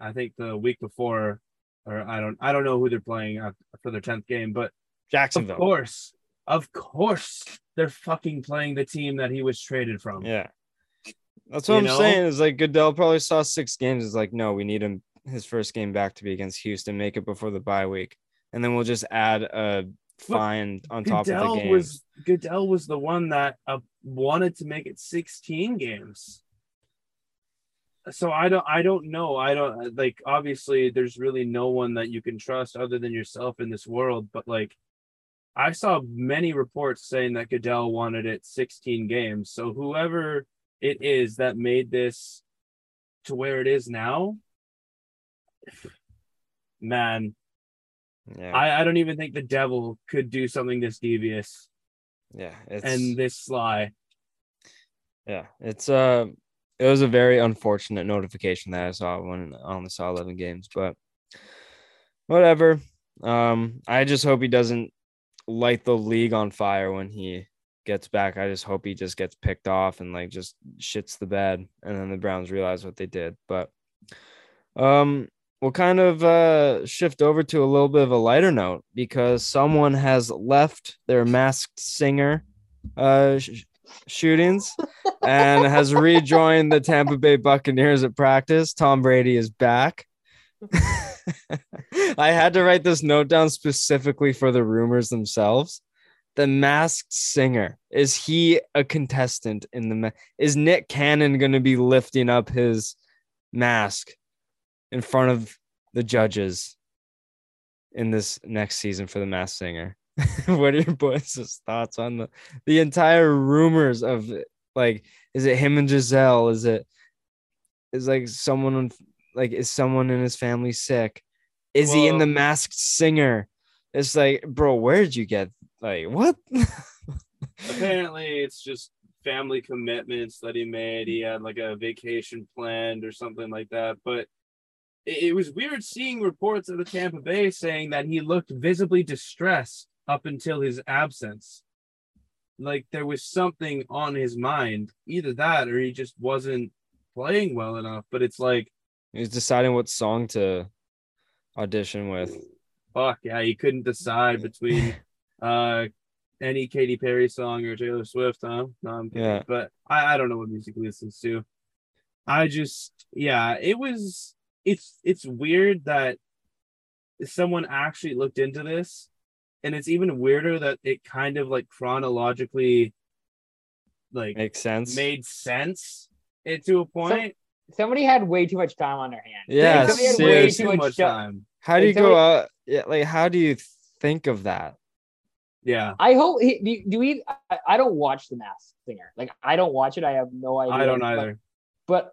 I think the week before, or I don't, I don't know who they're playing for their tenth game, but Jacksonville, of course, of course. They're fucking playing the team that he was traded from. Yeah. That's what you I'm know? saying is like Goodell probably saw six games. Is like, no, we need him. His first game back to be against Houston, make it before the bye week. And then we'll just add a fine but on top Goodell of the game. Was, Goodell was the one that uh, wanted to make it sixteen games. So I don't, I don't know. I don't like, obviously there's really no one that you can trust other than yourself in this world, but like, I saw many reports saying that Goodell wanted it sixteen games. So whoever it is that made this to where it is now, man, yeah. I, I don't even think the devil could do something this devious. Yeah. It's, and this sly. Yeah. It's uh, it was a very unfortunate notification that I saw when I only saw eleven games, but whatever. Um, I just hope he doesn't light the league on fire when he gets back. I just hope he just gets picked off and like just shits the bed and then the Browns realize what they did. But um we'll kind of uh shift over to a little bit of a lighter note because someone has left their masked singer uh sh- shootings and has rejoined the Tampa Bay Buccaneers at practice. Tom Brady is back. I had to write this note down specifically for the rumors themselves. The masked singer. Is he a contestant in the ma- Is Nick Cannon going to be lifting up his mask in front of the judges in this next season for the masked singer? What are your boys' thoughts on the, the entire rumors of like, is it him and Giselle? Is it is like someone like, is someone in his family sick? Is well, he in the masked singer? It's like, bro, where did you get like what? Apparently, it's just family commitments that he made. He had like a vacation planned or something like that. But it, it was weird seeing reports of the Tampa Bay saying that he looked visibly distressed up until his absence. Like there was something on his mind, either that or he just wasn't playing well enough. But it's like he was deciding what song to audition with. Fuck yeah, he couldn't decide between uh any Katy Perry song or Taylor Swift, huh? No, I'm kidding. Yeah. But I, I don't know what music he listens to. I just yeah, it was it's it's weird that someone actually looked into this, and it's even weirder that it kind of like chronologically like makes sense made sense it to a point. So- Somebody had way too much time on their hands. Yeah, like, had way too, too much, much time. How do like, you somebody... go out? Yeah, like how do you think of that? Yeah, I hope. He, do, do we? I, I don't watch The Masked Singer. Like I don't watch it. I have no idea. I don't either. But,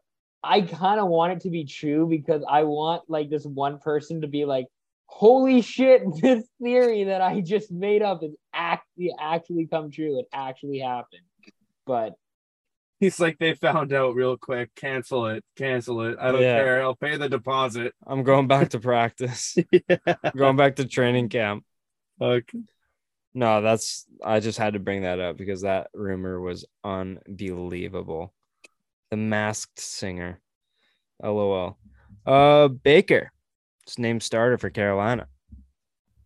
but I kind of want it to be true because I want like this one person to be like, "Holy shit! This theory that I just made up is actually actually come true. It actually happened." But. He's like, they found out real quick. Cancel it. Cancel it. I don't yeah. care. I'll pay the deposit. I'm going back to practice. yeah. I'm going back to training camp. Fuck. No, that's, I just had to bring that up because that rumor was unbelievable. The masked singer. LOL. Uh, Baker. It's named starter for Carolina.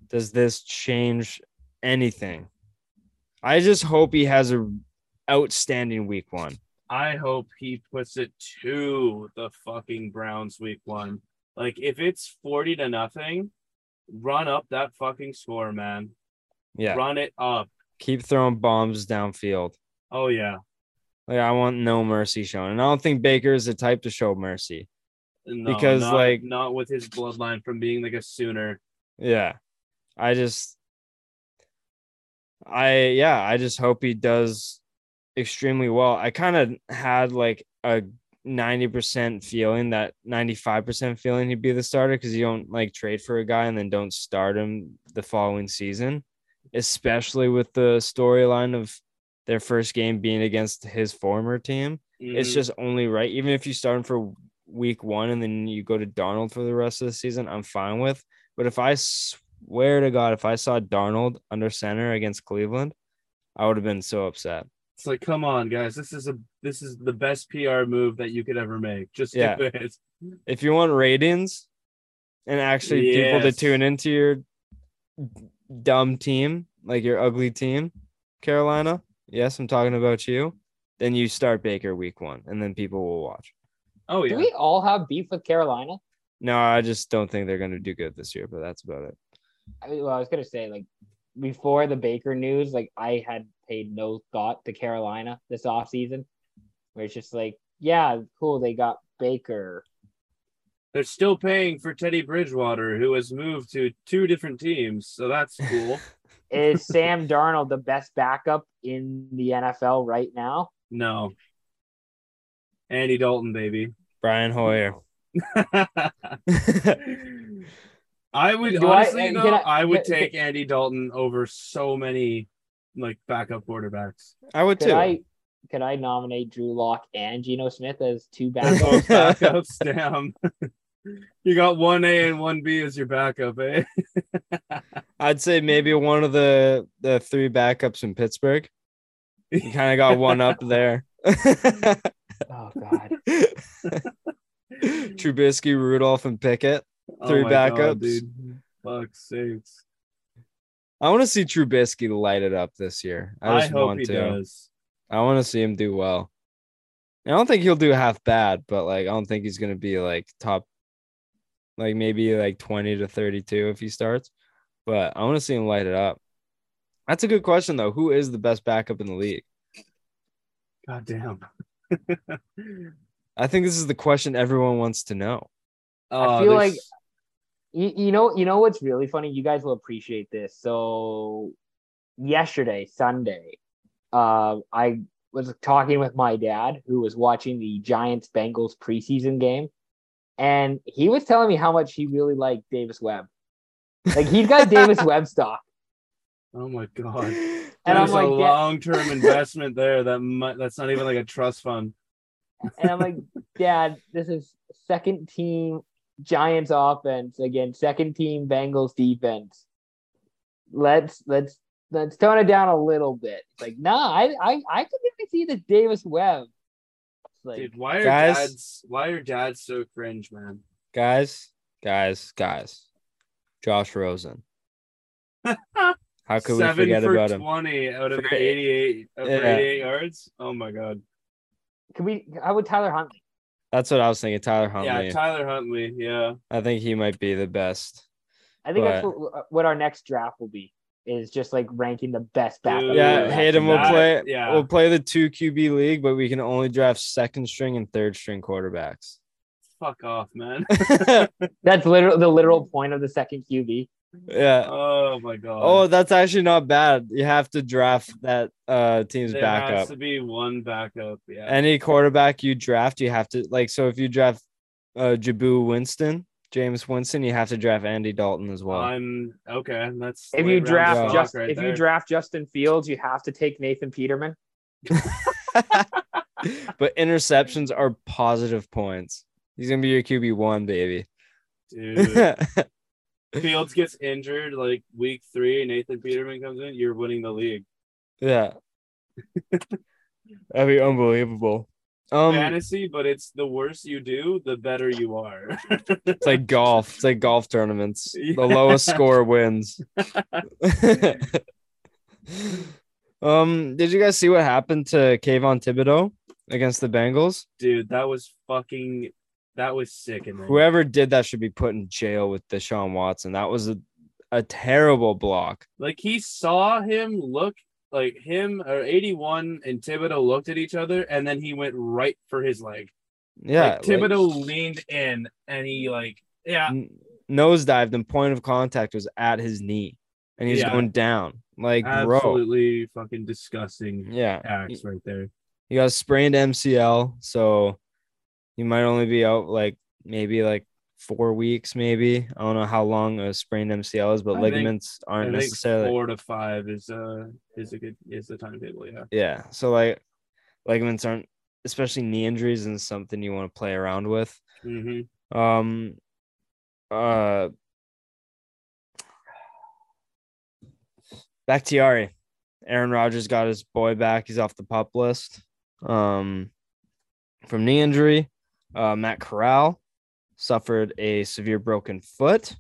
Does this change anything? I just hope he has a outstanding week one. I hope he puts it to the fucking Browns week one. Like if it's forty to nothing, run up that fucking score, man. Yeah, run it up. Keep throwing bombs downfield. Oh yeah, like I want no mercy shown, and I don't think Baker is the type to show mercy. No, because not, like not with his bloodline from being like a Sooner. Yeah, I just, I yeah, I just hope he does extremely well. I kind of had like a ninety percent feeling that ninety-five percent feeling he'd be the starter because you don't like trade for a guy and then don't start him the following season, especially with the storyline of their first game being against his former team. Mm-hmm. It's just only right. Even if you start him for week one and then you go to Darnold for the rest of the season, I'm fine with. But if I swear to God, if I saw Darnold under center against Cleveland, I would have been so upset. It's like, come on, guys. This is a this is the best P R move that you could ever make. Just yeah. do it. If you want ratings and actually yes. people to tune into your dumb team, like your ugly team, Carolina, yes, I'm talking about you, then you start Baker week one, and then people will watch. Oh, yeah. Do we all have beef with Carolina? No, I just don't think they're going to do good this year, but that's about it. I mean, well, I was going to say, like, before the Baker news, like, I had paid no thought to Carolina this offseason, where it's just like, yeah, cool, they got Baker. They're still paying for Teddy Bridgewater, who has moved to two different teams, so that's cool. Is Sam Darnold the best backup in the N F L right now? No. Andy Dalton, baby. Brian Hoyer. I would Do honestly, I, though, I, I would could, take Andy Dalton over so many like backup quarterbacks. I would could too. I, could I nominate Drew Lock and Geno Smith as two backups? backups, damn. You got one A and one B as your backup, eh? I'd say maybe one of the, the three backups in Pittsburgh. You kind of got one up there. Oh, God. Trubisky, Rudolph, and Pickett. Three oh backups. God, dude. Fuck's sakes. I want to see Trubisky light it up this year. I, just I hope want he to. does. I want to see him do well. And I don't think he'll do half bad, but like I don't think he's going to be like top like maybe like twenty to thirty-two if he starts, but I want to see him light it up. That's a good question though. Who is the best backup in the league? God damn. I think this is the question everyone wants to know. Uh, I feel there's... like, you, you know, you know, what's really funny. You guys will appreciate this. So yesterday, Sunday, uh, I was talking with my dad who was watching the Giants Bengals preseason game. And he was telling me how much he really liked Davis Webb. Like, he's got Davis Webb stock. Oh, my God. There's and I'm like, a long-term Dad. investment there. That might, that's not even like a trust fund. And I'm like, Dad, this is second-team Giants offense. Again, second-team Bengals defense. Let's let's let's tone it down a little bit. It's like, nah, I, I, I could really see the Davis Webb. Like, dude, why are guys, dads why are dads so cringe, man? Guys, guys, guys. Josh Rosen. How could we forget for about him? twenty out of for eighty-eight yeah. over eighty-eight yards. Oh my God. Can we how would Tyler Huntley? That's what I was thinking. Tyler Huntley. Yeah, Tyler Huntley, yeah. I think he might be the best. I think but... that's what, what our next draft will be. Is just like ranking the best backup. Yeah, Hayden will play. Yeah, we'll play the two Q B league, but we can only draft second string and third string quarterbacks. Fuck off, man. That's literally the literal point of the second Q B. Yeah. Oh my God. Oh, that's actually not bad. You have to draft that uh team's there backup. There has to be one backup. Yeah. Any quarterback you draft, you have to like. So if you draft uh Jabu Winston. James Winston, you have to draft Andy Dalton as well. I'm um, okay. That's if you draft just right if there. you draft Justin Fields, you have to take Nathan Peterman. But interceptions are positive points. He's gonna be your Q B one, baby. Dude, Fields gets injured like week three. Nathan Peterman comes in. You're winning the league. Yeah, that'd be unbelievable. Um, fantasy, but it's the worse you do, the better you are. It's like golf. It's like golf tournaments. Yeah. The lowest score wins. um, did you guys see what happened to Kayvon Thibodeaux against the Bengals? Dude, that was fucking. That was sick. Whoever did that should be put in jail with Deshaun Watson. That was a, a terrible block. Like he saw him look. Like him or eighty-one and Thibodeaux looked at each other and then he went right for his leg. Yeah. Like, Thibodeaux like, leaned in and he like, yeah. N- nosedived and point of contact was at his knee and he's yeah. going down. Like, absolutely bro. fucking disgusting yeah. acts right there. He got a sprained M C L. So he might only be out like maybe like four weeks maybe. I don't know how long a sprained M C L is, but I ligaments think, aren't I necessarily think four to five is uh is a good is the timetable, yeah. Yeah. So like ligaments aren't, especially knee injuries, and something you want to play around with. Mm-hmm. Um uh Bakhtiari. Aaron Rodgers got his boy back. He's off the PUP list. Um from knee injury. Uh, Matt Corral suffered a severe broken foot.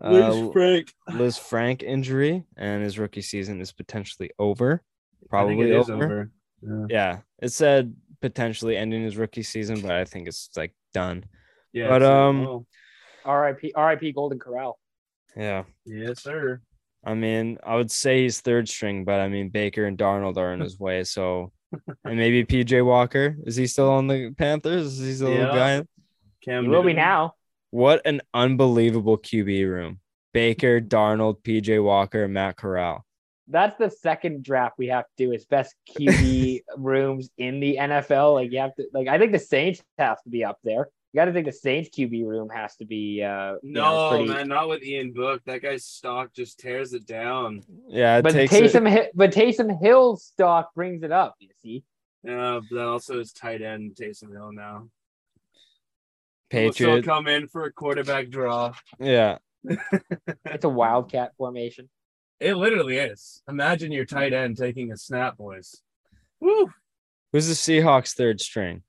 Uh, Liz Frank. Liz Frank injury, and his rookie season is potentially over. Probably over. over. Yeah. yeah. It said potentially ending his rookie season, but I think it's like done. Yeah. But um cool. R I P R I P Golden Corral. Yeah. Yes, sir. I mean, I would say he's third string, but I mean Baker and Darnold are in his way, so and maybe P J Walker. Is he still on the Panthers? Is he still yeah. a guy? Cam he will be now. What an unbelievable Q B room. Baker, Darnold, P J Walker, and Matt Corral. That's the second draft we have to do. It's best Q B rooms in the N F L. Like you have to like I think the Saints have to be up there. You got to think the Saints Q B room has to be uh, no, know, pretty... man, not with Ian Book. That guy's stock just tears it down. Yeah, it but takes Taysom, it... but Taysom Hill's stock brings it up. You see? Yeah, but that also is tight end Taysom Hill now. Patriots will still come in for a quarterback draw. Yeah, it's a wildcat formation. It literally is. Imagine your tight end taking a snap, boys. Woo! Who's the Seahawks' third string?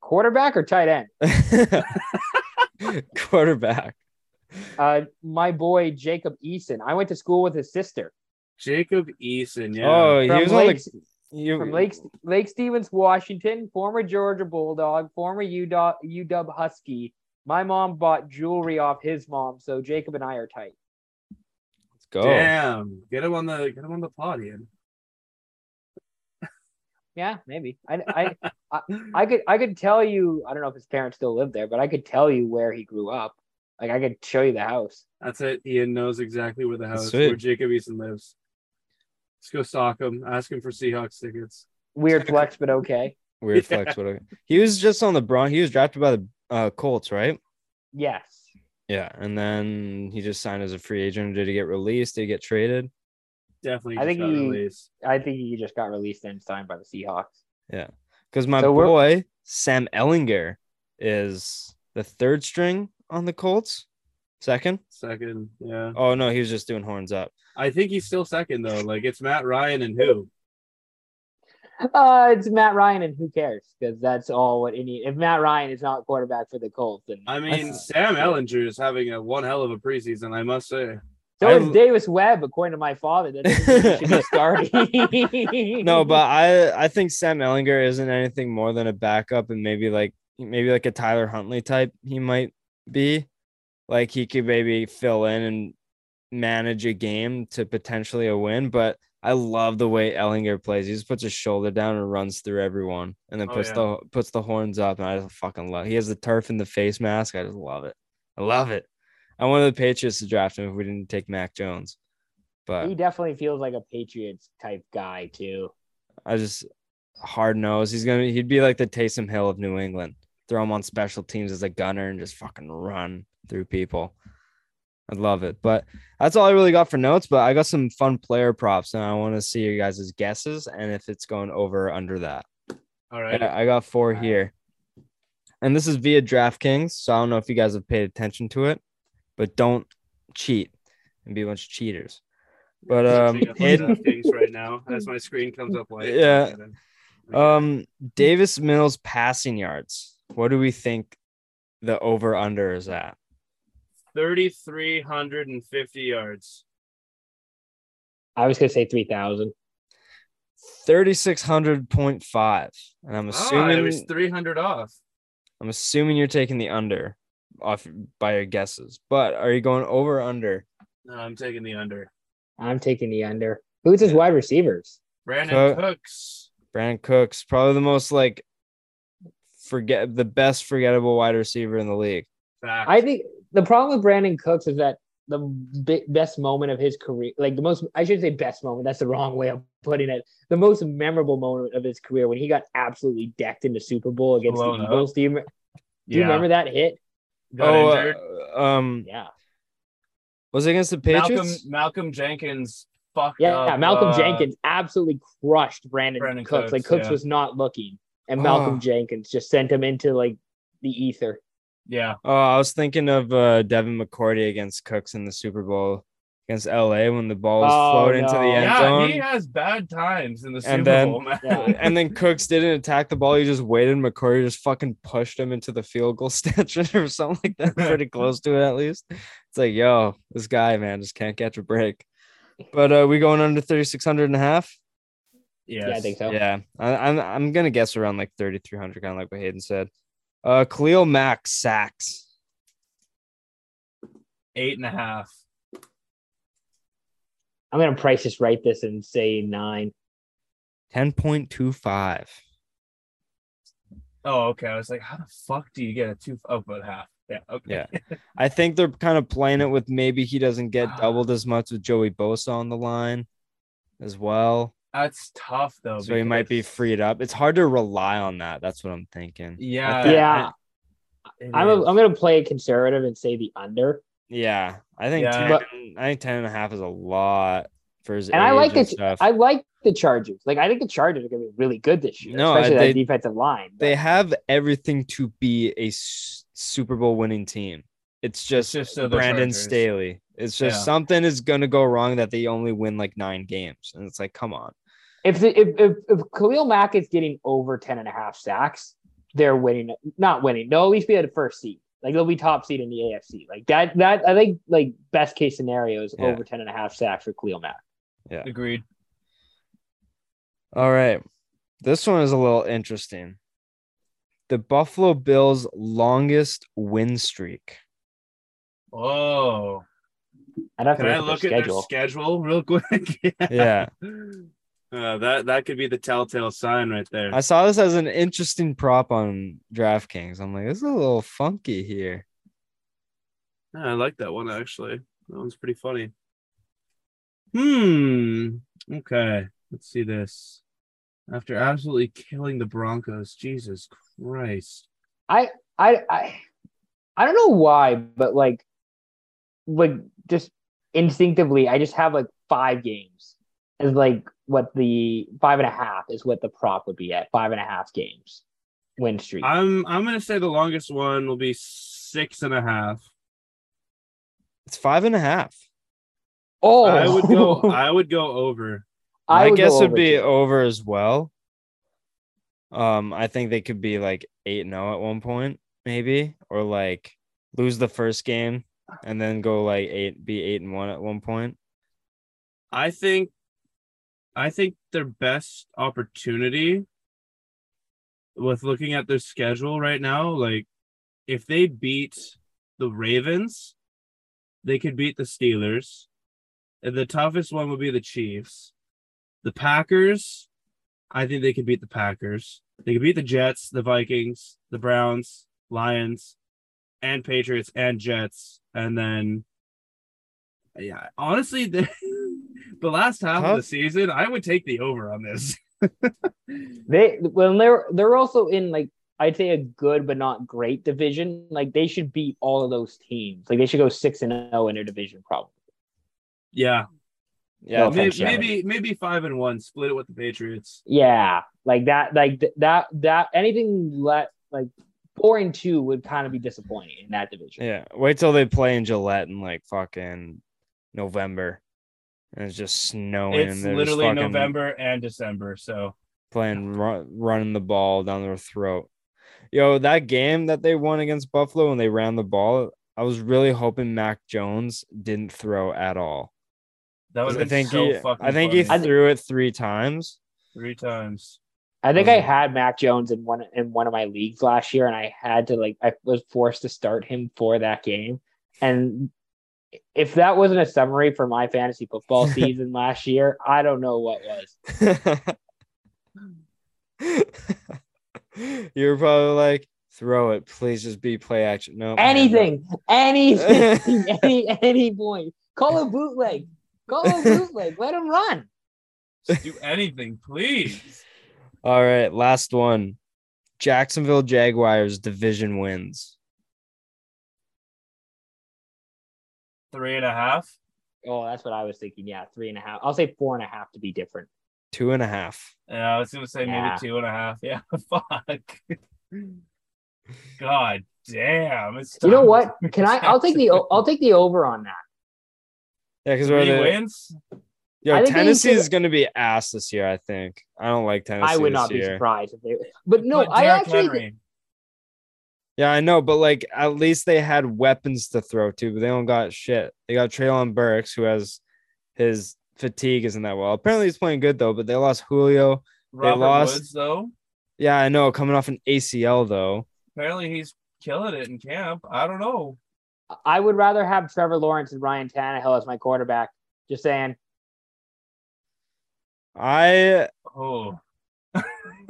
Quarterback or tight end? Quarterback. Uh, my boy Jacob Eason. I went to school with his sister. Jacob Eason, yeah. Oh, from he was Lake, on the, you... from Lake Lake Stevens, Washington. Former Georgia Bulldog, former U W, U W Husky. My mom bought jewelry off his mom, so Jacob and I are tight. Let's go. Damn, get him on the get him on the pod, Ian. Yeah, maybe. I, I, I, I could I could tell you, I don't know if his parents still live there, but I could tell you where he grew up. Like, I could show you the house. That's it. Ian knows exactly where the house, where Jacob Eason lives. Let's go stalk him. Ask him for Seahawks tickets. Weird flex, but okay. Weird yeah. flex, but okay. He was just on the Bron. He was drafted by the uh, Colts, right? Yes. Yeah, and then he just signed as a free agent. Did he get released? Did he get traded? Definitely, I think he. Released. I think he just got released and signed by the Seahawks. Yeah, because my so boy Sam Ehlinger is the third string on the Colts. Second, second, yeah. Oh no, he was just doing horns up. I think he's still second though. Like it's Matt Ryan and who? Uh, it's Matt Ryan and who cares? Because that's all what any. If Matt Ryan is not quarterback for the Colts, then I mean Sam Ehlinger is having a one hell of a preseason, I must say. So is Davis Webb, according to my father. That should be starting. No, but I, I think Sam Ehlinger isn't anything more than a backup, and maybe like maybe like a Tyler Huntley type. He might be like he could maybe fill in and manage a game to potentially a win. But I love the way Ehlinger plays. He just puts his shoulder down and runs through everyone, and then oh, puts yeah. the puts the horns up. And I just fucking love. He has the turf and the face mask. I just love it. I love it. I wanted the Patriots to draft him if we didn't take Mac Jones. But he definitely feels like a Patriots type guy too. I just hard nose. He's gonna he'd be like the Taysom Hill of New England. Throw him on special teams as a gunner and just fucking run through people. I'd love it. But that's all I really got for notes. But I got some fun player props, and I want to see you guys' guesses and if it's going over or under that. All right. I got four here. And this is via DraftKings, so I don't know if you guys have paid attention to it. But don't cheat and be a bunch of cheaters. But um, things right now as my screen comes up like yeah. Um, Davis Mills passing yards. What do we think the over under is at? Thirty-three hundred and fifty yards. I was gonna say three thousand. Thirty-six hundred point five, and I'm assuming ah, it was three hundred off. I'm assuming you're taking the under. Off by your guesses, but are you going over or under? No, I'm taking the under. I'm taking the under. Who's his wide receivers? Brandon Cook, Cooks. Brandon Cooks, probably the most like forget the best forgettable wide receiver in the league. Fact. I think the problem with Brandon Cooks is that the b- best moment of his career, like the most, I should say best moment. That's the wrong way of putting it. The most memorable moment of his career when he got absolutely decked in the Super Bowl against Blown the Eagles. Do you, do you yeah. remember that hit? got oh, injured. Uh, um, yeah. Was it against the Patriots? Malcolm, Malcolm Jenkins fucked yeah, up. Yeah, Malcolm uh, Jenkins absolutely crushed Brandon, Brandon Cooks. Cooks. Like, Cooks yeah. was not looking. And Malcolm oh. Jenkins just sent him into, like, the ether. Yeah. Oh, I was thinking of uh, Devin McCourty against Cooks in the Super Bowl against L A when the ball was oh, floated no. into the end yeah, zone. Yeah, he has bad times in the Super and then, Bowl, man. Yeah. And then Cooks didn't attack the ball. He just waited. McCourty just fucking pushed him into the field goal stanchion or something like that. Pretty close to it, at least. It's like, yo, this guy, man, just can't catch a break. But uh, we going under thirty-six hundred and a half? Yes. Yeah, I think so. Yeah. I, I'm, I'm going to guess around like thirty-three hundred, kind of like what Hayden said. Uh, Khalil Mack sacks. Eight and a half. I'm going to price this right this and say nine. ten point two five. Oh, okay. I was like, how the fuck do you get a two? Oh, but half. Yeah. Okay. Yeah. I think they're kind of playing it with maybe he doesn't get doubled as much with Joey Bosa on the line as well. That's tough, though. So because... he might be freed up. It's hard to rely on that. That's what I'm thinking. Yeah. Think yeah. It, it I'm a, I'm going to play conservative and say the under. Yeah. I think, yeah. ten, but, I think ten and a half is a lot for his. And age I like and the, stuff. I like the Chargers. Like, I think the Chargers are going to be really good this year, no, especially they, that defensive line. But. They have everything to be a S- Super Bowl winning team. It's just, it's just Brandon Staley. It's just yeah. something is going to go wrong that they only win like nine games. And it's like, come on. If the, if, if if Khalil Mack is getting over ten and a half sacks, they're winning, not winning. They'll at least be at the first seed. Like, they'll be top seed in the A F C. Like that, that I think like best case scenario is yeah. over ten and a half sacks for Khalil Mack. Yeah. Agreed. All right. This one is a little interesting. The Buffalo Bills' longest win streak. Oh, I'd have to Can look I look at their schedule. their schedule real quick? yeah. yeah. Uh, that, that could be the telltale sign right there. I saw this as an interesting prop on DraftKings. I'm like, this is a little funky here. Yeah, I like that one, actually. That one's pretty funny. Hmm. Okay. Let's see this. After absolutely killing the Broncos. Jesus Christ. I, I, I, I don't know why, but like, like just instinctively, I just have like five games as like what the five and a half is what the prop would be at five and a half games win streak. I'm I'm gonna say the longest one will be six and a half. It's five and a half. Oh, I would go. I would go over. I, I guess it'd be too. over as well. Um, I think they could be like eight and zero at one point, maybe, or like lose the first game. And then go like eight, be eight and one at one point. I think, I think their best opportunity with looking at their schedule right now, like if they beat the Ravens, they could beat the Steelers. And the toughest one would be the Chiefs. The Packers, I think they could beat the Packers. They could beat the Jets, the Vikings, the Browns, Lions, and Patriots and Jets. And then, yeah, honestly, the, the last half huh? of the season, I would take the over on this. they well, they're they're also in like I'd say a good but not great division. Like they should beat all of those teams. Like they should go six and zero in their division, probably. Yeah, yeah, no, maybe, maybe maybe five and one. Split it with the Patriots. Yeah, like that, like that, that anything let like. Four and two would kind of be disappointing in that division. Yeah, wait till they play in Gillette in like fucking November, and it's just snowing. It's and literally November and December. So playing run, running the ball down their throat. Yo, that game that they won against Buffalo when they ran the ball, I was really hoping Mac Jones didn't throw at all. That was I think so he, fucking. I think funny. he threw it three times. Three times. I think I had Mac Jones in one in one of my leagues last year, and I had to like I was forced to start him for that game. And if that wasn't a summary for my fantasy football season last year, I don't know what was. You were probably like, "Throw it, please, just be play action." No, anything, anything, any any point. Call a bootleg. Call a bootleg. Let him run. Just do anything, please. All right, last one. Jacksonville Jaguars division wins. Three and a half? Oh, that's what I was thinking. Yeah, three and a half. I'll say four and a half to be different. Two and a half. Yeah, I was going to say yeah. maybe two and a half. Yeah, fuck. God damn. It's you know what? Can I? I'll take the I'll take the over on that. Yeah, because we're the wins. Yo, Tennessee is going to be ass this year, I think. I don't like Tennessee. I would not be surprised if they. But no, I actually. Th- yeah, I know, but like at least they had weapons to throw to, but they don't got shit. They got Treylon Burks, who has his fatigue isn't that well. Apparently, he's playing good though. But they lost Julio. Robert they lost Woods though. Yeah, I know. Coming off an A C L though. Apparently, he's killing it in camp. I don't know. I would rather have Trevor Lawrence and Ryan Tannehill as my quarterback. Just saying. I oh,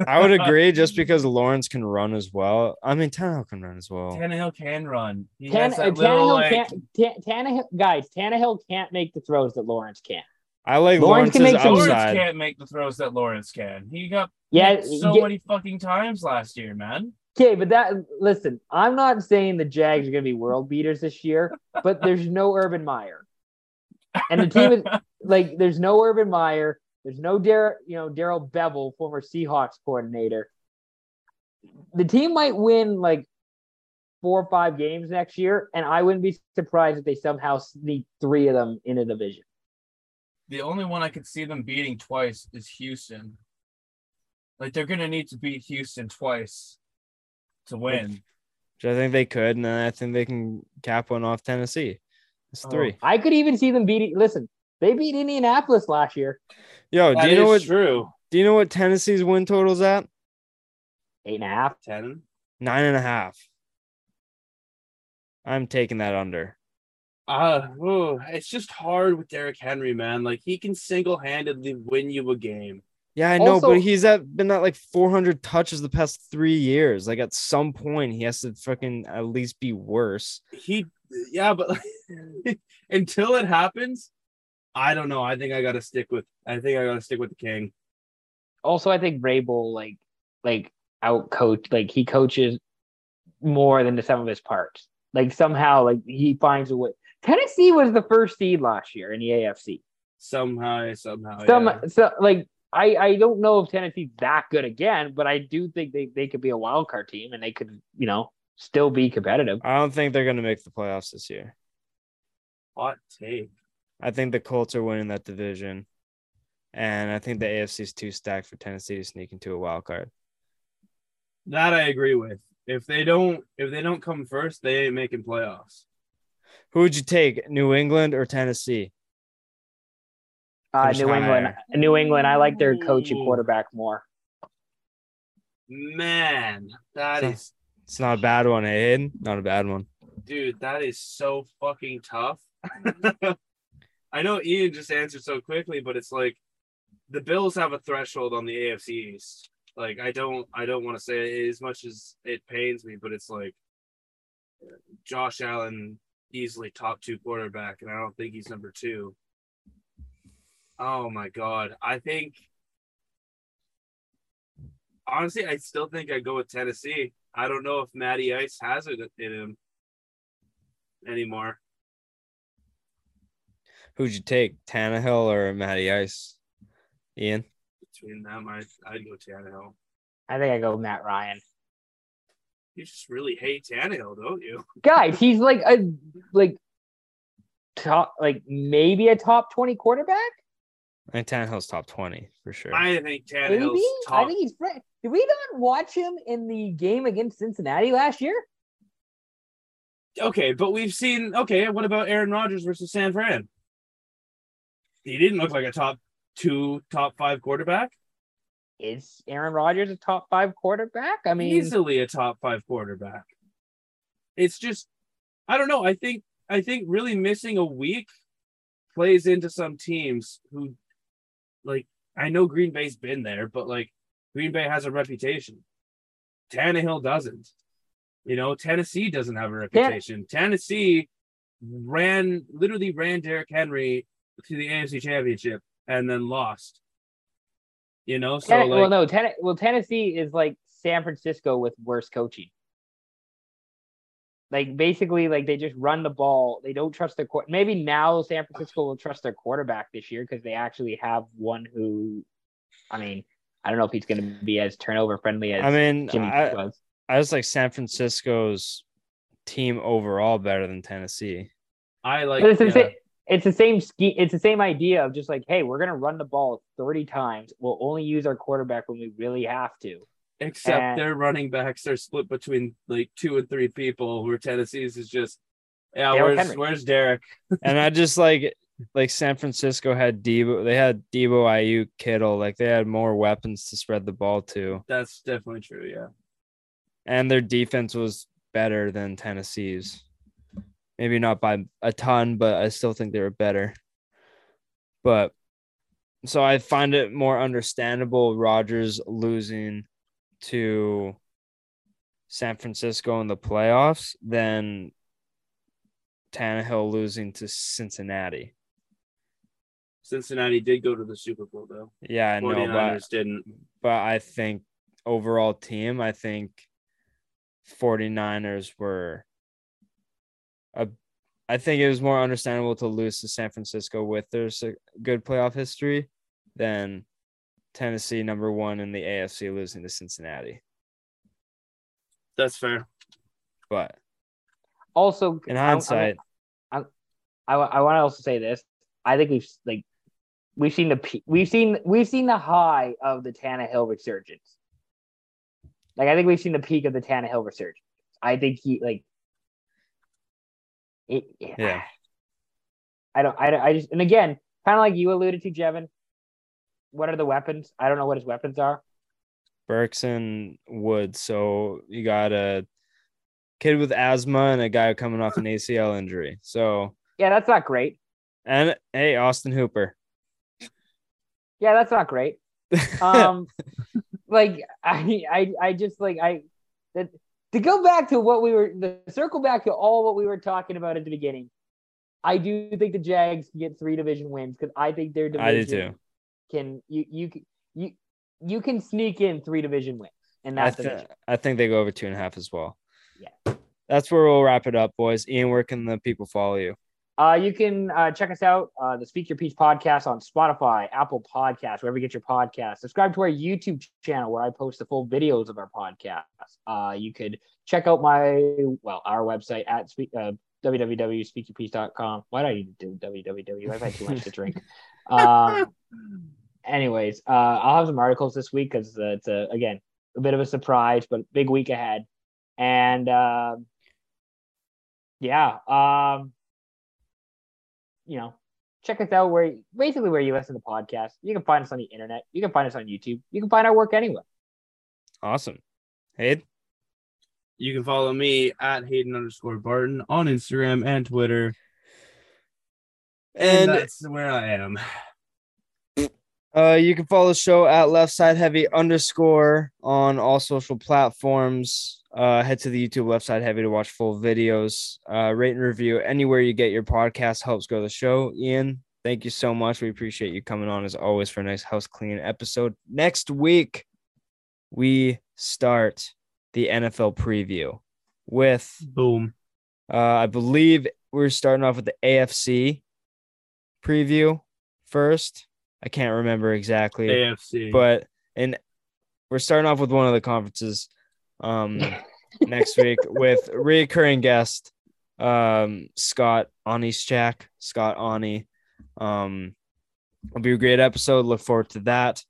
I would agree just because Lawrence can run as well. I mean, Tannehill can run as well. Tannehill can run. He Tan- has that Tannehill little, like... can't, T- Tannehill, guys, Tannehill can't make the throws that Lawrence can. I like Lawrence Lawrence's can Lawrence upside. Can't make the throws that Lawrence can. He got yeah, so yeah. many fucking times last year, man. Okay, but that listen, I'm not saying the Jags are going to be world beaters this year, but there's no Urban Meyer, and the team is like there's no Urban Meyer. There's no Dar- you know, Daryl Bevell, former Seahawks coordinator. The team might win like four or five games next year, and I wouldn't be surprised if they somehow sneak three of them into the division. The only one I could see them beating twice is Houston. Like they're going to need to beat Houston twice to win. Which I think they could, and I think they can cap one off Tennessee. It's three. Oh, I could even see them beating. Listen. They beat Indianapolis last year. Yo, that do you know what? True. Do you know what Tennessee's win total's at? Eight and a half, ten, nine and a half. I'm taking that under. Uh, ooh, it's just hard with Derrick Henry, man. Like he can single-handedly win you a game. Yeah, I know, also, but he's at, been at like four hundred touches the past three years. Like at some point, he has to fucking at least be worse. He, yeah, but like, until it happens. I don't know. I think I gotta stick with. I think I gotta stick with the king. Also, I think Vrabel like like out coach like he coaches more than the sum of his parts. Like somehow like he finds a way. Tennessee was the first seed last year in the A F C. Somehow, somehow, some yeah. so like I I don't know if Tennessee's that good again, but I do think they they could be a wild card team and they could you know still be competitive. I don't think they're gonna make the playoffs this year. Hot take. I think the Colts are winning that division. And I think the A F C is too stacked for Tennessee to sneak into a wild card. That I agree with. If they don't if they don't come first, they ain't making playoffs. Who would you take, New England or Tennessee? Uh, New England. Higher. New England. I like their coach and quarterback more. Man, that it's is – It's not a bad one, Aiden. Not a bad one. Dude, that is so fucking tough. I know Ian just answered so quickly, but it's like the Bills have a threshold on the A F C East. Like I don't, I don't want to say it as much as it pains me, but it's like Josh Allen easily top two quarterback, and I don't think he's number two. Oh my God! I think honestly, I still think I go with Tennessee. I don't know if Matty Ice has it in him anymore. Who'd you take, Tannehill or Matty Ice? Ian? Between them, I, I'd go Tannehill. I think I go Matt Ryan. You just really hate Tannehill, don't you? Guys, he's like a like top, like maybe a top twenty quarterback. I think Tannehill's top twenty for sure. I think Tannehill's maybe? top. I think he's. Did we not watch him in the game against Cincinnati last year? Okay, but we've seen. Okay, what about Aaron Rodgers versus San Fran? He didn't look like a top two, top five quarterback. Is Aaron Rodgers a top five quarterback? I mean, easily a top five quarterback. It's just, I don't know. I think, I think really missing a week plays into some teams who, like, I know Green Bay's been there, but like, Green Bay has a reputation. Tannehill doesn't. You know, Tennessee doesn't have a reputation. Yeah. Tennessee ran, literally ran Derrick Henry to the A F C Championship and then lost. You know, so Ten- like, well, no, Ten- well, Tennessee is like San Francisco with worse coaching. Like, basically, like, they just run the ball. They don't trust their qu- – maybe now San Francisco will trust their quarterback this year because they actually have one who – I mean, I don't know if he's going to be as turnover-friendly as I mean, Jimmy I, was. I was like San Francisco's team overall better than Tennessee. I like it's, yeah. the, it's the same scheme. It's the same idea of just like, hey, we're going to run the ball thirty times. We'll only use our quarterback when we really have to. Except and, their running backs are split between like two and three people, where Tennessee's is just, yeah, Derek where's Henry. where's Derek? And I just like like San Francisco had Debo, they had Debo, Ayuk, Kittle, like they had more weapons to spread the ball to. That's definitely true, yeah. And their defense was better than Tennessee's. Maybe not by a ton, but I still think they were better. But so I find it more understandable Rodgers losing to San Francisco in the playoffs than Tannehill losing to Cincinnati. Cincinnati did go to the Super Bowl, though. Yeah, I know, but, didn't. but I think overall team, I think 49ers were a, I think it was more understandable to lose to San Francisco with their good playoff history than Tennessee number one in the A F C losing to Cincinnati. That's fair. But also in hindsight, I, I, I, I want to also say this. I think we've like we've seen the we've seen we've seen the high of the Tannehill resurgence. Like I think we've seen the peak of the Tannehill resurgence. I think he like it. Yeah. I don't. I I just and again, kind of like you alluded to, Jevin. What are the weapons? I don't know what his weapons are. Burks and Woods. So you got a kid with asthma and a guy coming off an A C L injury. So yeah, that's not great. And hey, Austin Hooper. Yeah, that's not great. Um, like I, I, I just like I that, to go back to what we were the circle back to all what we were talking about at the beginning. I do think the Jags can get three division wins because I think their division. I do too. Can you you you you can sneak in three division wins, and that's I, th- I think they go over two and a half as well. Yeah, that's where we'll wrap it up, boys. Ian, where can the people follow you? Uh, you can uh, check us out, uh, the Speak Your Peace podcast on Spotify, Apple Podcasts, wherever you get your podcast. Subscribe to our YouTube channel where I post the full videos of our podcast. Uh, you could check out my well our website at speak. Uh, w w w dot speak your peace dot com. Why do I need to do w w w? I've had too much to drink. Um, anyways, uh, I'll have some articles this week because uh, it's, a, again, a bit of a surprise, but big week ahead. And, uh, yeah, um, you know, check us out where basically where you listen to podcasts. You can find us on the internet. You can find us on YouTube. You can find our work anywhere. Awesome. Hey. You can follow me at Hayden underscore Barton on Instagram and Twitter. And, and that's where I am. Uh, you can follow the show at Left Side Heavy underscore on all social platforms. Uh, head to the YouTube Left Side Heavy to watch full videos. Uh, rate and review anywhere you get your podcast helps grow the show. Ian, thank you so much. We appreciate you coming on as always for a nice house clean episode. Next week, we start the N F L preview with boom. Uh, I believe we're starting off with the A F C preview first. I can't remember exactly A F C, but and we're starting off with one of the conferences um, next week with reoccurring guest um, Scott Onischak, Scott Oni. Um, it'll be a great episode. Look forward to that.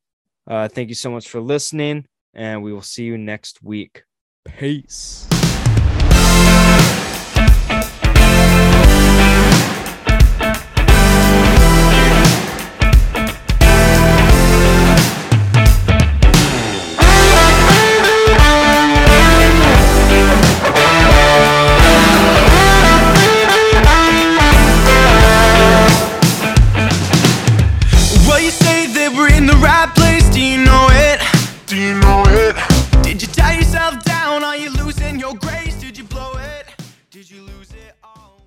Uh, thank you so much for listening, and we will see you next week. Peace. Well, you say that we're in the right place. Do you know it? Do you know it? Did you tie yourself down? Are you losing your grace? Did you blow it? Did you lose it all?